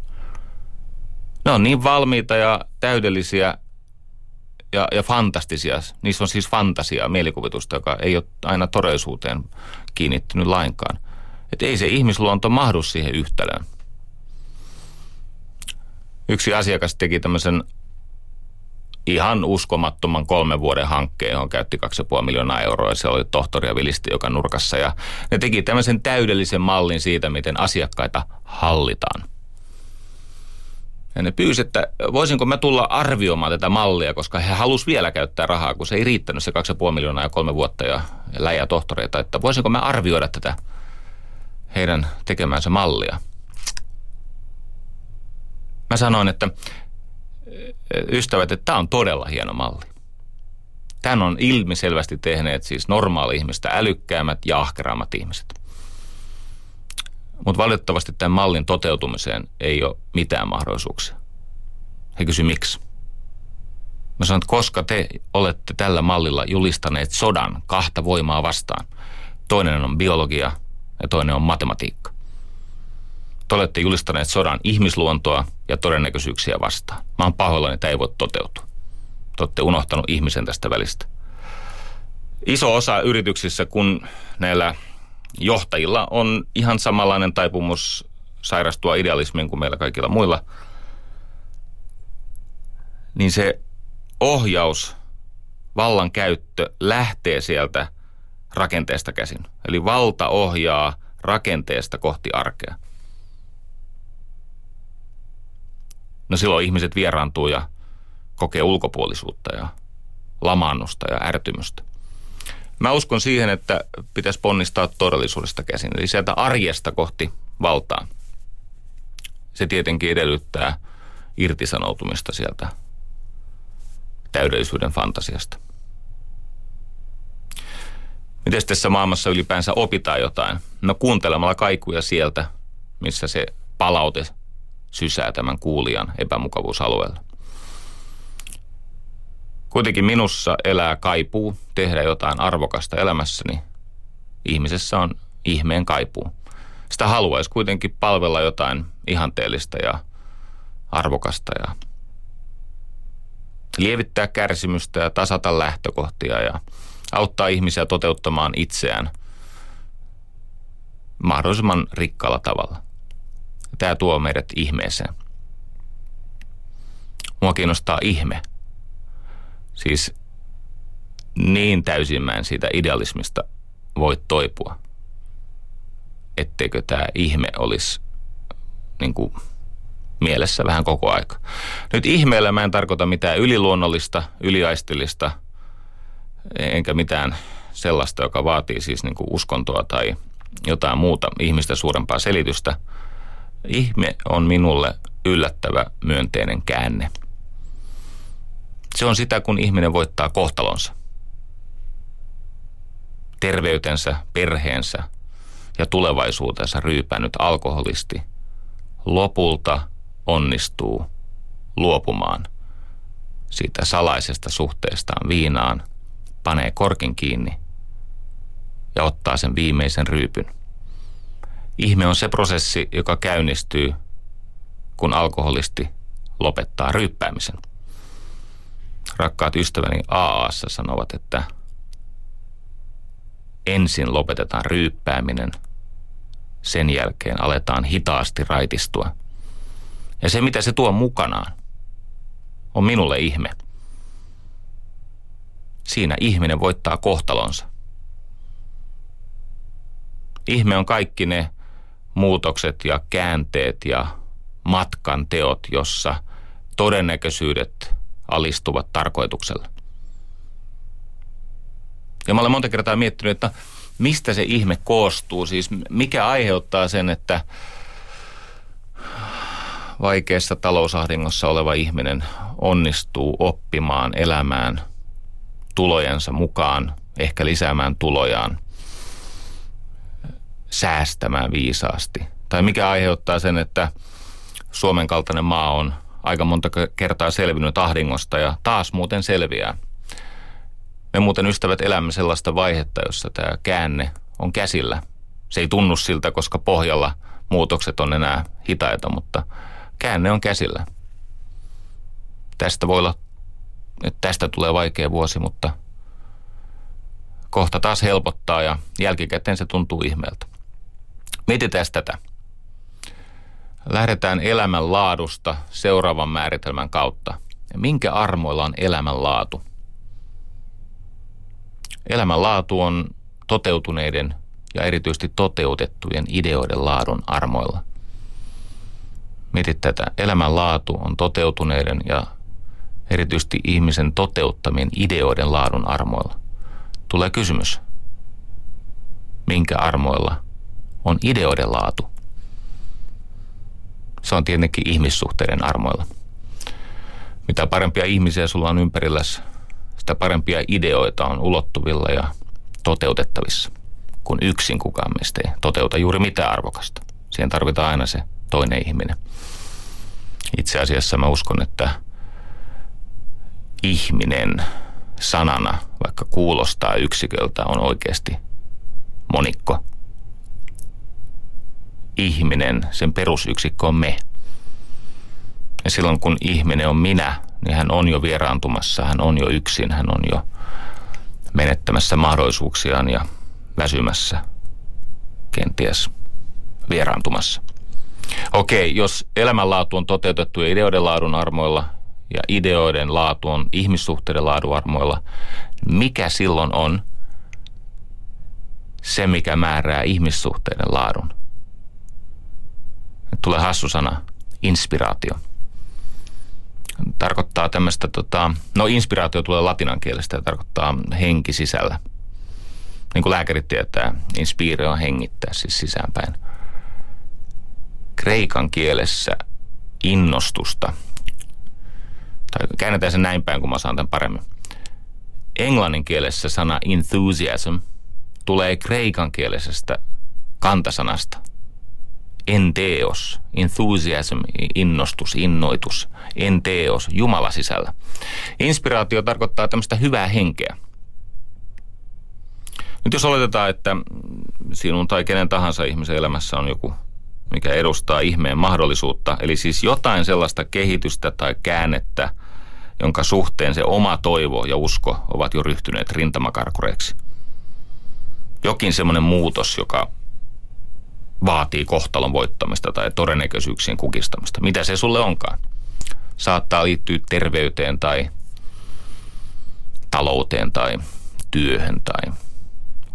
Ne on niin valmiita ja täydellisiä ja fantastisia. Niissä on siis fantasiaa, mielikuvitusta, joka ei ole aina todellisuuteen kiinnittynyt lainkaan. Että ei se ihmisluonto mahdu siihen yhtälöön. Yksi asiakas teki tämmöisen ihan uskomattoman 3 vuoden hankkeen, johon käytti 2,5 miljoonaa euroa ja se oli tohtori ja vilisti joka nurkassa. Ja ne teki tämmöisen täydellisen mallin siitä, miten asiakkaita hallitaan. Ja ne pyysi, että voisinko mä tulla arvioimaan tätä mallia, koska he halusivat vielä käyttää rahaa, kun se ei riittänyt se 2,5 miljoonaa ja 3 vuotta ja läjää tohtoreita, että voisinko mä arvioida tätä heidän tekemänsä mallia. Mä sanoin, että ystävät, että tämä on todella hieno malli. Tämän on ilmiselvästi tehneet siis normaali-ihmistä älykkäämmät ja ahkeraammat ihmiset. Mutta valitettavasti tämän mallin toteutumiseen ei ole mitään mahdollisuuksia. He kysyivät, miksi? Mä sanon, että koska te olette tällä mallilla julistaneet sodan 2 voimaa vastaan. Toinen on biologia ja toinen on matematiikka. Te olette julistaneet sodan ihmisluontoa ja todennäköisyyksiä vastaan. Mä oon pahoillani, että ei voi toteutua. Te olette unohtanut ihmisen tästä välistä. Iso osa yrityksissä, kun näillä johtajilla on ihan samanlainen taipumus sairastua idealismiin kuin meillä kaikilla muilla, niin se ohjaus, vallankäyttö lähtee sieltä rakenteesta käsin. Eli valta ohjaa rakenteesta kohti arkea. No silloin ihmiset vieraantuu ja kokee ulkopuolisuutta ja lamaannusta ja ärtymystä. Mä uskon siihen, että pitäisi ponnistaa todellisuudesta käsin, eli sieltä arjesta kohti valtaa. Se tietenkin edellyttää irtisanoutumista sieltä täydellisyyden fantasiasta. Miten tässä maailmassa ylipäänsä opitaan jotain? No kuuntelemalla kaikuja sieltä, missä se palaute sysää tämän kuulijan epämukavuusalueella. Kuitenkin minussa elää kaipuu tehdä jotain arvokasta elämässäni. Ihmisessä on ihmeen kaipuu. Sitä haluaisi kuitenkin palvella jotain ihanteellista ja arvokasta ja lievittää kärsimystä ja tasata lähtökohtia ja auttaa ihmisiä toteuttamaan itseään mahdollisimman rikkaalla tavalla. Tämä tuo meidät ihmeeseen. Mua kiinnostaa ihme. Siis niin täysin mä en siitä idealismista voi toipua, etteikö tämä ihme olisi niin kuin mielessä vähän koko aika. Nyt ihmeellä mä en tarkoita mitään yliluonnollista, yliaistillista, enkä mitään sellaista, joka vaatii siis niin kuin uskontoa tai jotain muuta ihmistä suurempaa selitystä. Ihme on minulle yllättävä myönteinen käänne. Se on sitä, kun ihminen voittaa kohtalonsa, terveytensä, perheensä ja tulevaisuutensa ryypännyt alkoholisti lopulta onnistuu luopumaan siitä salaisesta suhteestaan viinaan, panee korkin kiinni ja ottaa sen viimeisen ryypyn. Ihme on se prosessi, joka käynnistyy, kun alkoholisti lopettaa ryyppäämisen. Rakkaat ystäväni AA:ssa sanovat, että ensin lopetetaan ryyppääminen, sen jälkeen aletaan hitaasti raitistua. Ja se, mitä se tuo mukanaan, on minulle ihme. Siinä ihminen voittaa kohtalonsa. Ihme on kaikki ne muutokset ja käänteet ja matkan teot, jossa todennäköisyydet alistuvat tarkoituksella. Ja mä olen monta kertaa miettinyt, että mistä se ihme koostuu, siis mikä aiheuttaa sen, että vaikeassa talousahdingossa oleva ihminen onnistuu oppimaan elämään tulojensa mukaan, ehkä lisäämään tulojaan, säästämään viisaasti. Tai mikä aiheuttaa sen, että Suomen kaltainen maa on aika monta kertaa selvinnyt ahdingosta ja taas muuten selviää. Me muuten ystävät elämme sellaista vaihetta, jossa tämä käänne on käsillä. Se ei tunnu siltä, koska pohjalla muutokset on enää hitaita, mutta käänne on käsillä. Tästä voi olla, että tästä tulee vaikea vuosi, mutta kohta taas helpottaa ja jälkikäteen se tuntuu ihmeeltä. Mietitään tätä. Lähdetään elämänlaadusta seuraavan määritelmän kautta. Ja minkä armoilla on elämänlaatu? Elämänlaatu on toteutuneiden ja erityisesti toteutettujen ideoiden laadun armoilla. mietit tätä. Elämänlaatu on toteutuneiden ja erityisesti ihmisen toteuttamien ideoiden laadun armoilla. Tulee kysymys, minkä armoilla on ideoiden laatu? Se on tietenkin ihmissuhteiden armoilla. Mitä parempia ihmisiä sulla on ympärilläsi, sitä parempia ideoita on ulottuvilla ja toteutettavissa, kun yksin kukaan meistä ei toteuta juuri mitään arvokasta. Siihen tarvitaan aina se toinen ihminen. Itse asiassa mä uskon, että ihminen sanana, vaikka kuulostaa yksiköltä, on oikeasti monikko. Ihminen, sen perusyksikkö on me. Ja silloin kun ihminen on minä, niin hän on jo vieraantumassa, hän on jo yksin, hän on jo menettämässä mahdollisuuksiaan ja väsymässä, kenties vieraantumassa. Okei, jos elämänlaatu on toteutettu ja ideoiden laadun armoilla ja ideoiden laatu on ihmissuhteiden laadun armoilla, mikä silloin on se, mikä määrää ihmissuhteiden laadun? Tulee hassu sana, inspiraatio. Tarkoittaa tämmöistä, inspiraatio tulee latinan kielestä ja tarkoittaa henki sisällä. Niin kuin lääkärit tietää, inspire on hengittää, siis sisäänpäin. Kreikan kielessä innostusta, tai käännetään se näin päin, kun mä saan tämän paremmin. Englannin kielessä sana enthusiasm tulee kreikan kielisestä kantasanasta. Enteos, enthusiasm, innostus, innoitus, enteos, Jumala sisällä. Inspiraatio tarkoittaa tämmöistä hyvää henkeä. Nyt jos oletetaan, että sinun tai kenen tahansa ihmisen elämässä on joku, mikä edustaa ihmeen mahdollisuutta, eli siis jotain sellaista kehitystä tai käännettä, jonka suhteen se oma toivo ja usko ovat jo ryhtyneet rintamakarkureiksi. Jokin semmoinen muutos, joka vaatii kohtalon voittamista tai todennäköisyyksien kukistamista. Mitä se sulle onkaan? Saattaa liittyä terveyteen tai talouteen tai työhön tai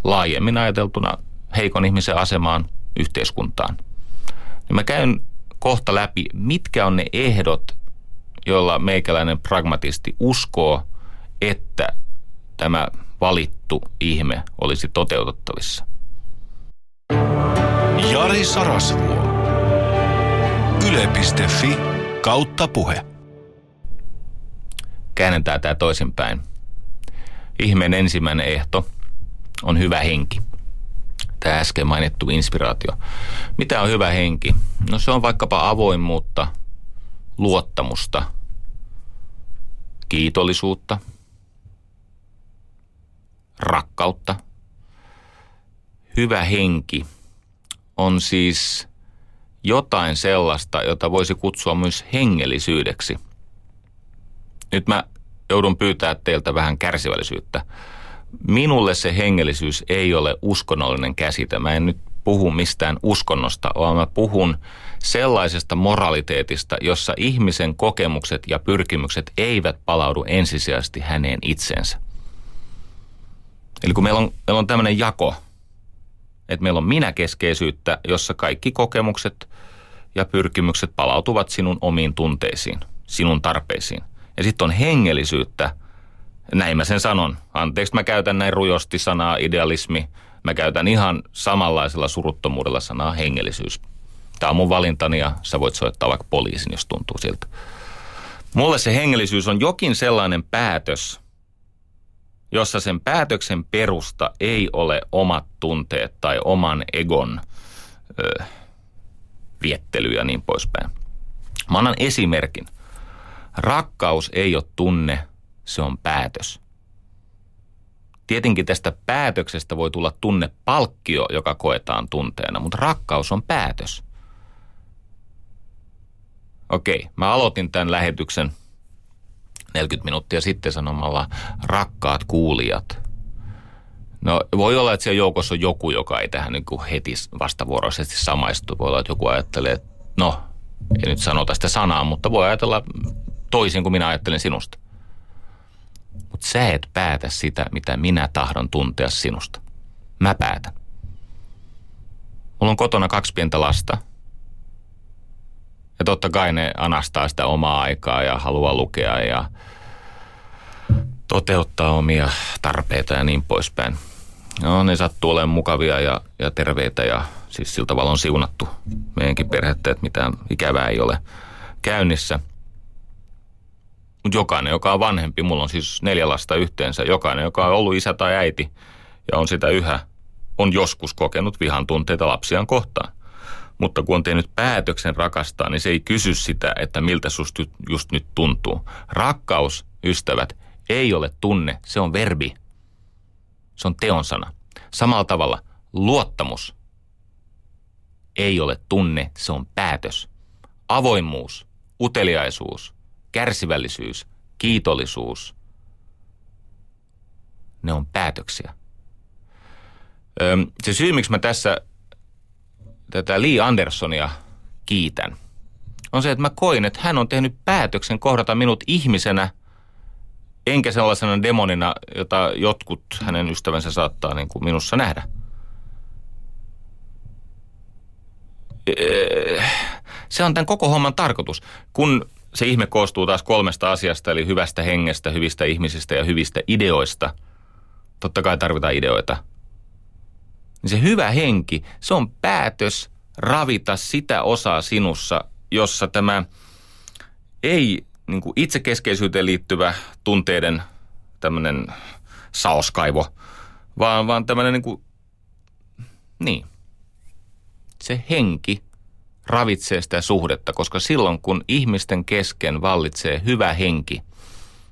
laajemmin ajateltuna heikon ihmisen asemaan, yhteiskuntaan. Ja mä käyn kohta läpi, mitkä on ne ehdot, joilla meikäläinen pragmatisti uskoo, että tämä valittu ihme olisi toteutettavissa. Jari Sarasvuo. yle.fi/puhe. Käännetään tämä toisinpäin. Ihmeen ensimmäinen ehto on hyvä henki. Tämä äsken mainittu inspiraatio. Mitä on hyvä henki? No se on vaikkapa avoimuutta, luottamusta, kiitollisuutta, rakkautta. Hyvä henki on siis jotain sellaista, jota voisi kutsua myös hengellisyydeksi. Nyt mä joudun pyytää teiltä vähän kärsivällisyyttä. Minulle se hengellisyys ei ole uskonnollinen käsite. Mä en nyt puhu mistään uskonnosta, vaan mä puhun sellaisesta moraliteetista, jossa ihmisen kokemukset ja pyrkimykset eivät palaudu ensisijaisesti häneen itsensä. Eli kun meillä on tämmöinen jako, että meillä on minäkeskeisyyttä, jossa kaikki kokemukset ja pyrkimykset palautuvat sinun omiin tunteisiin, sinun tarpeisiin. Ja sitten on hengellisyyttä, näin mä sen sanon. Anteeksi, mä käytän näin rujosti sanaa idealismi. Mä käytän ihan samanlaisella suruttomuudella sanaa hengellisyys. Tämä on mun valintani ja sä voit soittaa vaikka poliisin, jos tuntuu siltä. Mulle se hengellisyys on jokin sellainen päätös, jossa sen päätöksen perusta ei ole omat tunteet tai oman egon viettely ja niin poispäin. Mä annan esimerkin. Rakkaus ei ole tunne, se on päätös. Tietenkin tästä päätöksestä voi tulla tunnepalkkio, joka koetaan tunteena, mutta rakkaus on päätös. Okei, mä aloitin tämän lähetyksen 40 minuuttia sitten sanomalla rakkaat kuulijat. No voi olla, että siellä joukossa on joku, joka ei tähän niin kuin heti vastavuoroisesti samaistu. Voi olla, että joku ajattelee, että no, ei nyt sanota sitä sanaa, mutta voi ajatella toisin kuin minä ajattelen sinusta. Mutta sä et päätä sitä, mitä minä tahdon tuntea sinusta. Mä päätän. Mulla on kotona 2 pientä lasta. Ja totta kai ne anastaa sitä omaa aikaa ja haluaa lukea ja toteuttaa omia tarpeita ja niin poispäin. No, ne sattuu olemaan mukavia ja terveitä ja siis sillä tavalla on siunattu meidänkin perhettä, että mitään ikävää ei ole käynnissä. Mutta jokainen, joka on vanhempi, mulla on siis 4 lasta yhteensä, jokainen, joka on ollut isä tai äiti ja on sitä yhä, on joskus kokenut vihan tunteita lapsiaan kohtaan. Mutta kun on tehnyt päätöksen rakastaa, niin se ei kysy sitä, että miltä susta just nyt tuntuu. Rakkaus, ystävät, ei ole tunne, se on verbi. Se on teonsana. Samalla tavalla luottamus ei ole tunne, se on päätös. Avoimuus, uteliaisuus, kärsivällisyys, kiitollisuus, ne on päätöksiä. Se syy, miksi mä tässä tätä Li Anderssonia kiitän, on se, että mä koin, että hän on tehnyt päätöksen kohdata minut ihmisenä, enkä sellaisena demonina, jota jotkut hänen ystävänsä saattaa niin kuin minussa nähdä. Se on tämän koko homman tarkoitus. Kun se ihme koostuu taas 3 asiasta, eli hyvästä hengestä, hyvistä ihmisistä ja hyvistä ideoista. Totta kai tarvitaan ideoita. Niin se hyvä henki, se on päätös ravita sitä osaa sinussa, jossa tämä ei niin kuin itsekeskeisyyteen liittyvä tunteiden tämmöinen saoskaivo, vaan tämmöinen niin kuin, niin, se henki ravitsee sitä suhdetta, koska silloin kun ihmisten kesken vallitsee hyvä henki,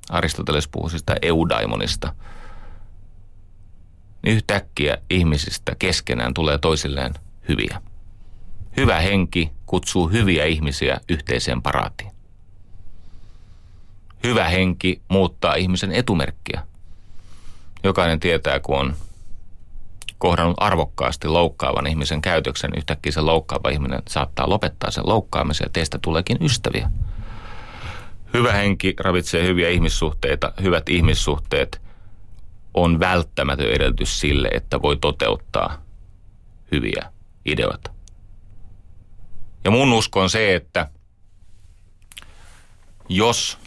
Aristoteles puhuu siitä eudaimonista, niin yhtäkkiä ihmisistä keskenään tulee toisilleen hyviä. Hyvä henki kutsuu hyviä ihmisiä yhteiseen paraatiin. Hyvä henki muuttaa ihmisen etumerkkiä. Jokainen tietää, kun on kohdannut arvokkaasti loukkaavan ihmisen käytöksen, yhtäkkiä se loukkaava ihminen saattaa lopettaa sen loukkaamisen ja teistä tuleekin ystäviä. Hyvä henki ravitsee hyviä ihmissuhteita. Hyvät ihmissuhteet on välttämätön edellytys sille, että voi toteuttaa hyviä ideoita. Ja mun usko on se, että jos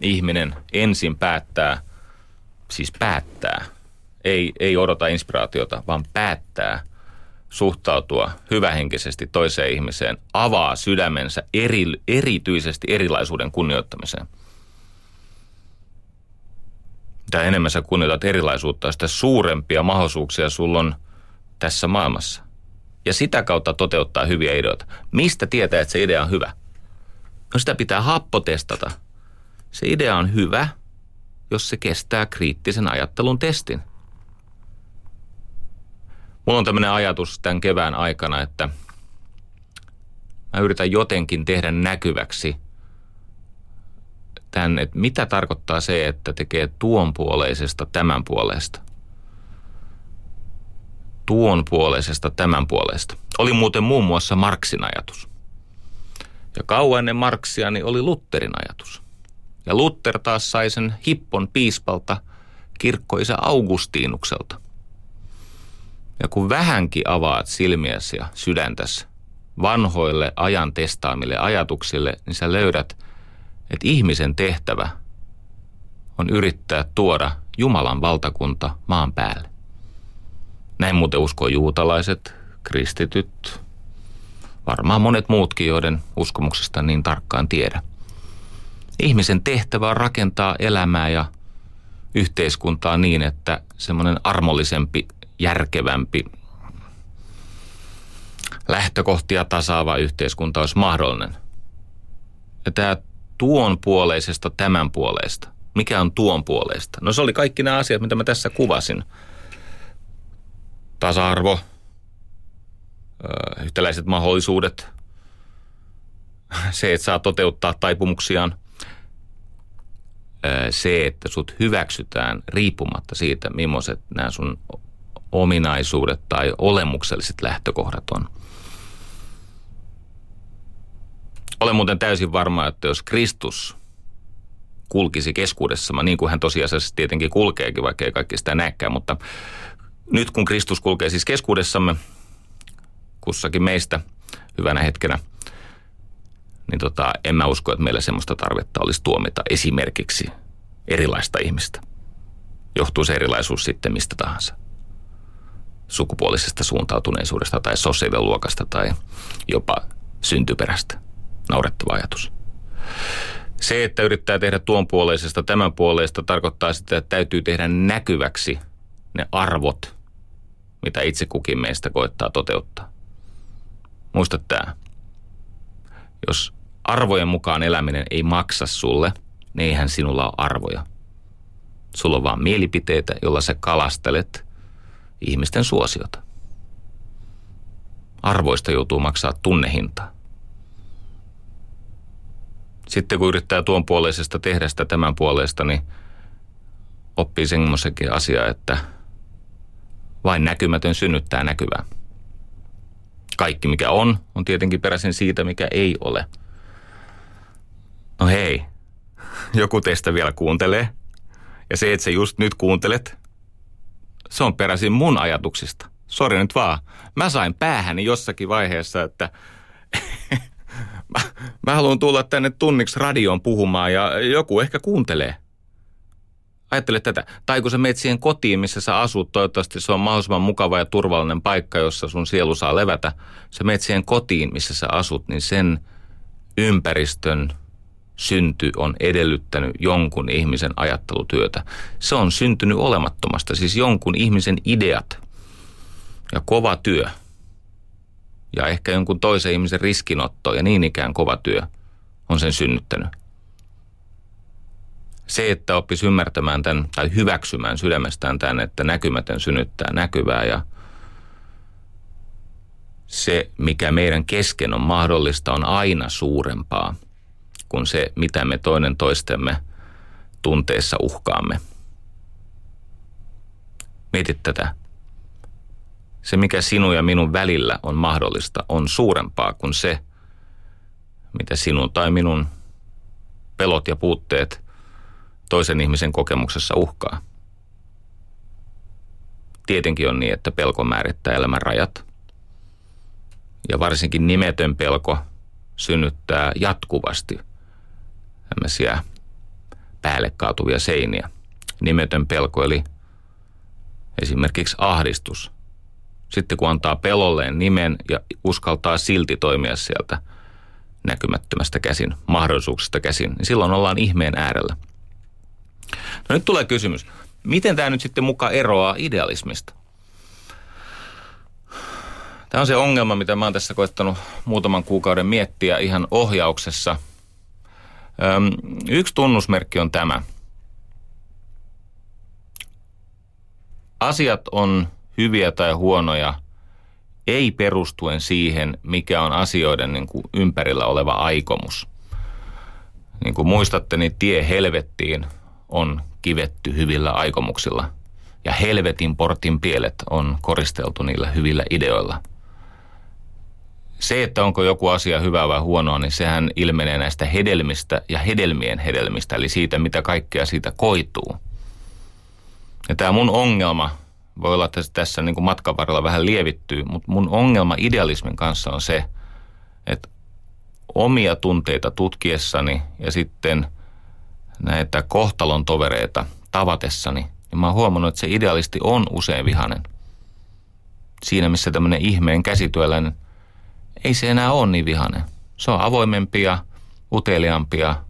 ihminen ensin päättää, siis päättää, ei odota inspiraatiota, vaan päättää suhtautua hyvähenkisesti toiseen ihmiseen, avaa sydämensä erityisesti erilaisuuden kunnioittamiseen. Mitä enemmän sä kunnioitat erilaisuutta, sitä suurempia mahdollisuuksia sulla on tässä maailmassa. Ja sitä kautta toteuttaa hyviä ideoita. Mistä tietää, että se idea on hyvä? No sitä pitää happotestata. Se idea on hyvä, jos se kestää kriittisen ajattelun testin. Mulla on tämmöinen ajatus tämän kevään aikana, että mä yritän jotenkin tehdä näkyväksi tämän, että mitä tarkoittaa se, että tekee tuon puoleisesta tämän puoleista. Tuon puoleisesta tämän puoleista. Oli muuten muun muassa Marxin ajatus. Ja kauan ennen Marxia niin oli Lutherin ajatus. Ja Luther taas sai sen hippon piispalta kirkkoisä Augustinukselta. Ja kun vähänkin avaat silmiäsi ja sydäntäsi vanhoille ajan testaamille ajatuksille, niin sä löydät, että ihmisen tehtävä on yrittää tuoda Jumalan valtakunta maan päälle. Näin muuten uskoo juutalaiset, kristityt, varmaan monet muutkin, joiden uskomuksesta niin tarkkaan tiedä. Ihmisen tehtävä on rakentaa elämää ja yhteiskuntaa niin, että semmoinen armollisempi, järkevämpi, lähtökohtia tasaava yhteiskunta olisi mahdollinen. Ja tämä tuon puoleisesta tämän puoleista. Mikä on tuon puoleista? No se oli kaikki nämä asiat, mitä mä tässä kuvasin. Tasa-arvo, yhtäläiset mahdollisuudet, se, että saa toteuttaa taipumuksiaan. Se, että sut hyväksytään riippumatta siitä, millaiset nämä sun ominaisuudet tai olemukselliset lähtökohdat on. Olen muuten täysin varma, että jos Kristus kulkisi keskuudessamme, niin kuin hän tosiasiassa tietenkin kulkeekin, vaikka ei kaikki sitä näkään, mutta nyt kun Kristus kulkee siis keskuudessamme, kussakin meistä hyvänä hetkenä, niin en mä usko, että meillä semmoista tarvetta olisi tuomita esimerkiksi erilaista ihmistä. Johtuu se erilaisuus sitten mistä tahansa. Sukupuolisesta suuntautuneisuudesta tai sosiaaliluokasta tai jopa syntyperästä. Naurettava ajatus. Se, että yrittää tehdä tuon puoleisesta tämän puoleista, tarkoittaa sitä, että täytyy tehdä näkyväksi ne arvot, mitä itse kukin meistä koettaa toteuttaa. Muista tämä. Jos arvojen mukaan eläminen ei maksa sulle, niin eihän sinulla ole arvoja. Sulla on vaan mielipiteitä, jolla sä kalastelet ihmisten suosiota. Arvoista joutuu maksaa tunnehintaa. Sitten kun yrittää tuon puoleisesta tehdä sitä tämän puoleista, niin oppii semmoisenkin asia, että vain näkymätön synnyttää näkyvää. Kaikki mikä on, on tietenkin peräisin siitä, mikä ei ole. No hei, joku teistä vielä kuuntelee. Ja se, että sä just nyt kuuntelet, se on peräisin mun ajatuksista. Sori nyt vaan. Mä sain päähäni jossakin vaiheessa, että mä haluan tulla tänne tunniksi radioon puhumaan ja joku ehkä kuuntelee. Ajattele tätä. Tai kun sä meet siihen kotiin, missä sä asut, toivottavasti se on mahdollisimman mukava ja turvallinen paikka, jossa sun sielu saa levätä. Sä meet siihen kotiin, missä sä asut, niin sen ympäristön synty on edellyttänyt jonkun ihmisen ajattelutyötä. Se on syntynyt olemattomasta, siis jonkun ihmisen ideat ja kova työ. Ja ehkä jonkun toisen ihmisen riskinotto ja niin ikään kova työ on sen synnyttänyt. Se, että oppisi ymmärtämään tämän tai hyväksymään sydämestään tämän, että näkymätön synnyttää näkyvää ja se, mikä meidän kesken on mahdollista, on aina suurempaa kuin se, mitä me toinen toistemme tunteessa uhkaamme. Mieti tätä. Se, mikä sinun ja minun välillä on mahdollista, on suurempaa kuin se, mitä sinun tai minun pelot ja puutteet toisen ihmisen kokemuksessa uhkaa. Tietenkin on niin, että pelko määrittää elämän rajat. Ja varsinkin nimetön pelko synnyttää jatkuvasti tämmöisiä päälle kaatuvia seiniä. Nimetön pelko eli esimerkiksi ahdistus. Sitten kun antaa pelolleen nimen ja uskaltaa silti toimia sieltä näkymättömästä käsin, mahdollisuuksista käsin, niin silloin ollaan ihmeen äärellä. No nyt tulee kysymys. Miten tämä nyt sitten muka eroaa idealismista? Tämä on se ongelma, mitä mä oon tässä koettanut muutaman kuukauden miettiä ihan ohjauksessa. Yksi tunnusmerkki on tämä. Asiat on hyviä tai huonoja, ei perustuen siihen, mikä on asioiden ympärillä oleva aikomus. Niin kuin muistatte, niin tie helvettiin on kivetty hyvillä aikomuksilla. Ja helvetin portin pielet on koristeltu niillä hyvillä ideoilla. Se, että onko joku asia hyvää vai huonoa, niin sehän ilmenee näistä hedelmistä ja hedelmien hedelmistä, eli siitä, mitä kaikkea siitä koituu. Ja tämä mun ongelma, voi olla, että tässä matkan varrella vähän lievittyy, mutta mun ongelma idealismin kanssa on se, että omia tunteita tutkiessani ja sitten näitä kohtalon tovereita tavatessani, niin mä oon huomannut, että se idealisti on usein vihainen. Siinä, missä tämmöinen ihmeen käsityöläinen, ei se enää ole niin vihainen. Se on avoimempi ja uteliaampi ja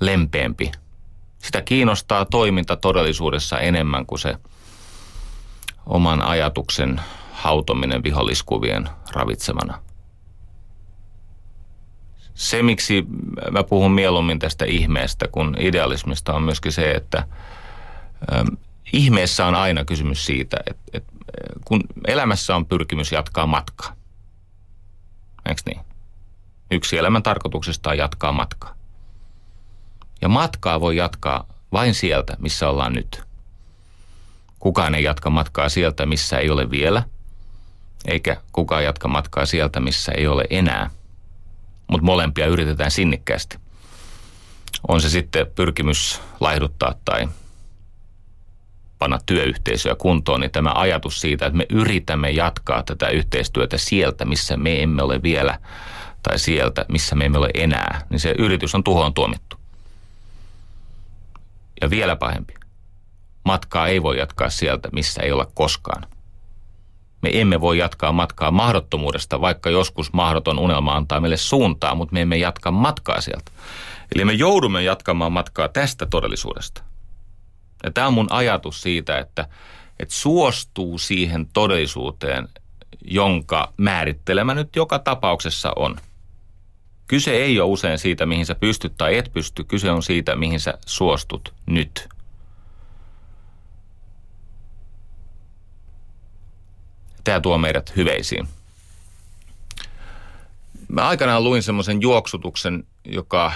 lempeämpi. Sitä kiinnostaa toiminta todellisuudessa enemmän kuin se oman ajatuksen hautominen viholliskuvien ravitsemana. Se, miksi mä puhun mieluummin tästä ihmeestä kuin idealismista, on myöskin se, että ihmeessä on aina kysymys siitä, että kun elämässä on pyrkimys jatkaa matkaa. Eikö niin? Yksi elämän tarkoituksesta on jatkaa matkaa. Ja matkaa voi jatkaa vain sieltä, missä ollaan nyt. Kukaan ei jatka matkaa sieltä, missä ei ole vielä, eikä kukaan jatka matkaa sieltä, missä ei ole enää. Mutta molempia yritetään sinnikkäästi. On se sitten pyrkimys laihduttaa tai panna työyhteisöä kuntoon, niin tämä ajatus siitä, että me yritämme jatkaa tätä yhteistyötä sieltä, missä me emme ole vielä, tai sieltä, missä me emme ole enää, niin se yritys on tuhoon tuomittu. Ja vielä pahempi. Matkaa ei voi jatkaa sieltä, missä ei olla koskaan. Me emme voi jatkaa matkaa mahdottomuudesta, vaikka joskus mahdoton unelma antaa meille suuntaa, mutta me emme jatka matkaa sieltä. Eli me joudumme jatkamaan matkaa tästä todellisuudesta. Ja tämä on mun ajatus siitä, että suostuu siihen todellisuuteen, jonka määrittelemä nyt joka tapauksessa on. Kyse ei ole usein siitä, mihin sä pystyt tai et pysty. Kyse on siitä, mihin sä suostut nyt. Tämä tuo meidät hyveisiin. Mä aikanaan luin semmoisen juoksutuksen, joka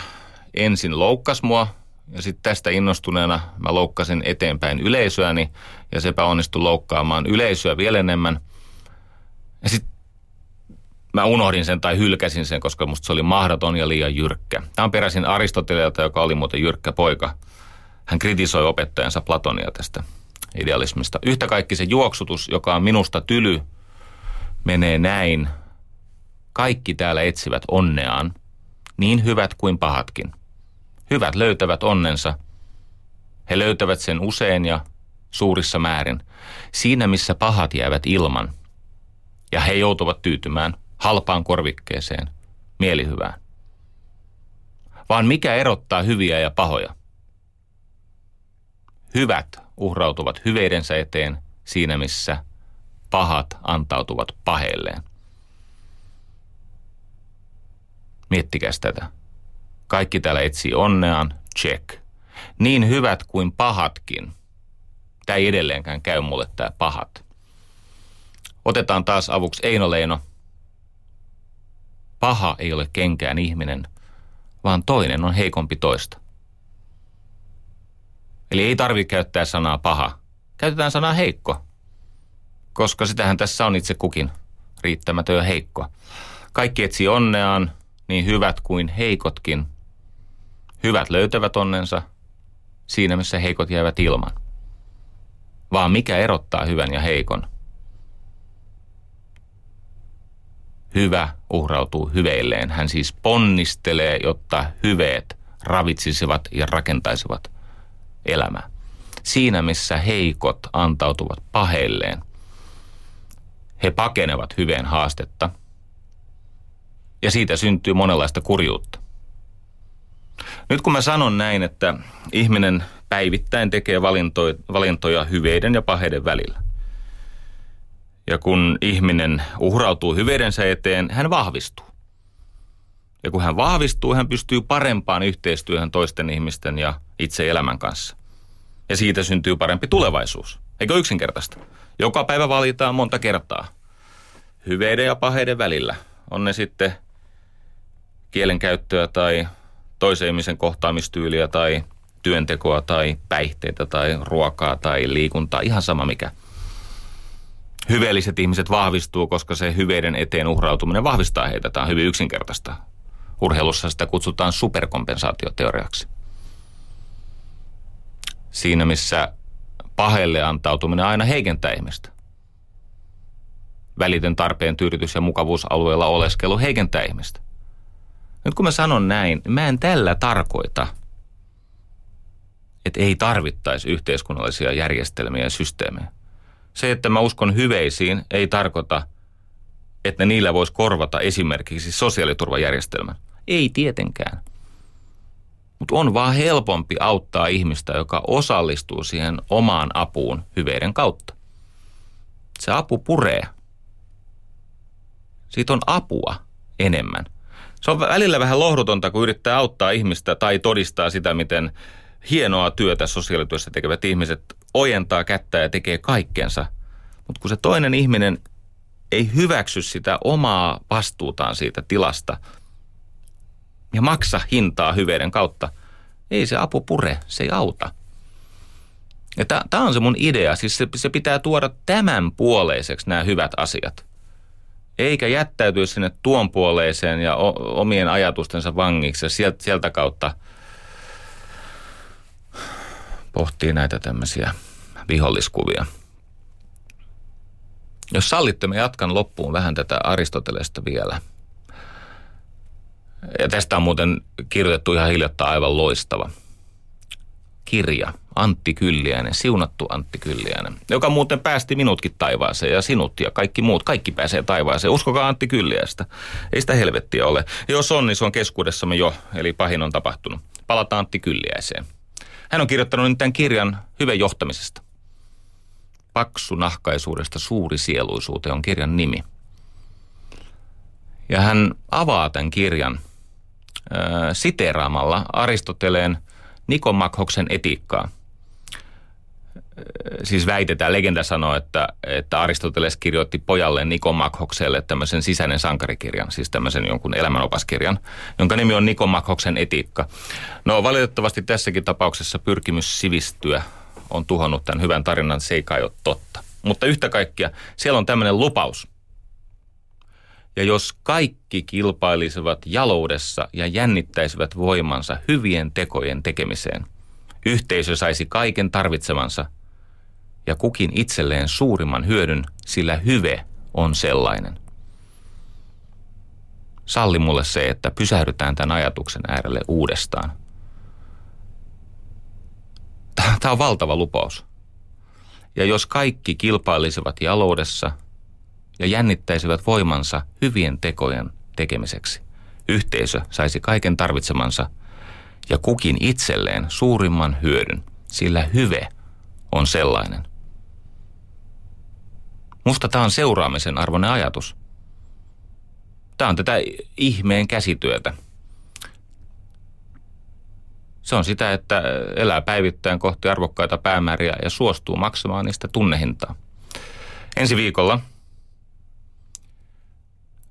ensin loukkasi mua. Ja sitten tästä innostuneena mä loukkasin eteenpäin yleisöäni. Ja sepä onnistui loukkaamaan yleisöä vielä enemmän. Ja sitten mä unohdin sen tai hylkäsin sen, koska musta se oli mahdoton ja liian jyrkkä. Tämä on peräisin Aristoteleelta, joka oli muuten jyrkkä poika. Hän kritisoi opettajansa Platonia tästä idealismista. Yhtä kaikki se juoksutus, joka on minusta tyly, menee näin. Kaikki täällä etsivät onneaan, niin hyvät kuin pahatkin. Hyvät löytävät onnensa. He löytävät sen usein ja suurissa määrin. Siinä, missä pahat jäävät ilman. Ja he joutuvat tyytymään halpaan korvikkeeseen, mielihyvään. Vaan mikä erottaa hyviä ja pahoja? Hyvät uhrautuvat hyveidensä eteen siinä, missä pahat antautuvat paheilleen. Miettikäs tätä. Kaikki täällä etsii onneaan, check. Niin hyvät kuin pahatkin. Tämä ei edelleenkään käy mulle tämä pahat. Otetaan taas avuksi Eino Leino. Paha ei ole kenkään ihminen, vaan toinen on heikompi toista. Eli ei tarvitse käyttää sanaa paha. Käytetään sanaa heikko, koska sitähän tässä on itse kukin, riittämätön ja heikko. Kaikki etsii onneaan, niin hyvät kuin heikotkin. Hyvät löytävät onnensa siinä, missä heikot jäävät ilman. Vaan mikä erottaa hyvän ja heikon? Hyvä uhrautuu hyveilleen. Hän siis ponnistelee, jotta hyveet ravitsisivat ja rakentaisivat elämää. Siinä, missä heikot antautuvat paheilleen, he pakenevat hyveen haastetta. Ja siitä syntyy monenlaista kurjuutta. Nyt kun mä sanon näin, että ihminen päivittäin tekee valintoja hyveiden ja paheiden välillä. Ja kun ihminen uhrautuu hyveidensä eteen, hän vahvistuu. Ja kun hän vahvistuu, hän pystyy parempaan yhteistyöhön toisten ihmisten ja itse elämän kanssa. Ja siitä syntyy parempi tulevaisuus. Eikö yksinkertaista? Joka päivä valitaan monta kertaa. Hyveiden ja paheiden välillä. On ne sitten kielenkäyttöä tai toisen ihmisen kohtaamistyyliä tai työntekoa tai päihteitä tai ruokaa tai liikuntaa. Ihan sama mikä. Hyveelliset ihmiset vahvistuu, koska se hyveiden eteen uhrautuminen vahvistaa heitä. Tämä on hyvin yksinkertaista. Urheilussa sitä kutsutaan superkompensaatioteoriaksi. Siinä, missä paheille antautuminen aina heikentää ihmistä. Välitön tarpeen tyydytys ja mukavuusalueella oleskelu heikentää ihmistä. Nyt kun mä sanon näin, mä en tällä tarkoita, että ei tarvittaisi yhteiskunnallisia järjestelmiä ja systeemejä. Se, että mä uskon hyveisiin, ei tarkoita, että niillä voisi korvata esimerkiksi sosiaaliturvajärjestelmän. Ei tietenkään. Mutta on vaan helpompi auttaa ihmistä, joka osallistuu siihen omaan apuun hyveiden kautta. Se apu puree. Siitä on apua enemmän. Se on välillä vähän lohdutonta, kun yrittää auttaa ihmistä tai todistaa sitä, miten hienoa työtä sosiaalityössä tekevät ihmiset ojentaa kättä ja tekee kaikkensa. Mutta kun se toinen ihminen ei hyväksy sitä omaa vastuutaan siitä tilasta ja maksa hintaa hyveiden kautta, ei se apu pure, se ei auta. Tämä on se mun idea, siis se pitää tuoda tämän puoleiseksi nämä hyvät asiat. Eikä jättäytyä sinne tuon puoleiseen ja omien ajatustensa vangiksi ja sieltä kautta pohtii näitä tämmöisiä viholliskuvia. Jos sallitte, mä jatkan loppuun vähän tätä Aristotelesta vielä. Ja tästä on muuten kirjoitettu ihan hiljattain aivan loistava kirja. Antti Kylliäinen, siunattu Antti Kylliäinen, joka muuten päästi minutkin taivaaseen ja sinut ja kaikki muut. Kaikki pääsee taivaaseen. Uskokaa Antti Kylliäistä. Ei sitä helvettiä ole. Jos on, niin se on keskuudessamme jo, eli pahin on tapahtunut. Palataan Antti Kylliäiseen. Hän on kirjoittanut nyt tämän kirjan hyvän johtamisesta. Paksu nahkaisuudesta suuri sieluisuuteen on kirjan nimi. Ja hän avaa tämän kirjan siteeraamalla Aristoteleen Nikomakhoksen etiikkaa. Siis väitetään, legenda sanoo, että Aristoteles kirjoitti pojalle Nikomakhokselle tämmöisen sisäinen sankarikirjan, siis tämmöisen jonkun elämänopaskirjan, jonka nimi on Nikomakhoksen etiikka. No valitettavasti tässäkin tapauksessa pyrkimys sivistyä on tuhonnut tämän hyvän tarinan, se ei kai ole totta. Mutta yhtä kaikkia, siellä on tämmöinen lupaus. Ja jos kaikki kilpailisivat jaloudessa ja jännittäisivät voimansa hyvien tekojen tekemiseen, yhteisö saisi kaiken tarvitsemansa ja kukin itselleen suurimman hyödyn, sillä hyve on sellainen. Salli mulle se, että pysähdytään tämän ajatuksen äärelle uudestaan. Tämä on valtava lupaus. Ja jos kaikki kilpailisivat jaloudessa ja jännittäisivät voimansa hyvien tekojen tekemiseksi, yhteisö saisi kaiken tarvitsemansa ja kukin itselleen suurimman hyödyn, sillä hyve on sellainen. Musta tämä on seuraamisen arvoinen ajatus. Tämä on tätä ihmeen käsityötä. Se on sitä, että elää päivittäin kohti arvokkaita päämääriä ja suostuu maksamaan niistä tunnehintaa. Ensi viikolla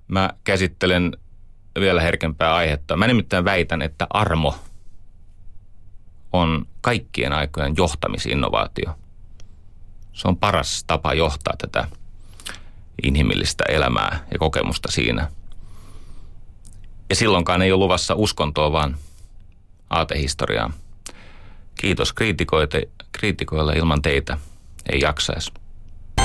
mä käsittelen vielä herkempää aihetta. Mä nimittäin väitän, että armo on kaikkien aikojen johtamisinnovaatio. Se on paras tapa johtaa tätä inhimillistä elämää ja kokemusta siinä. Ja silloinkaan ei ole luvassa uskontoa, vaan aatehistoriaa. Kiitos kriitikoille, ilman teitä ei jaksaisi.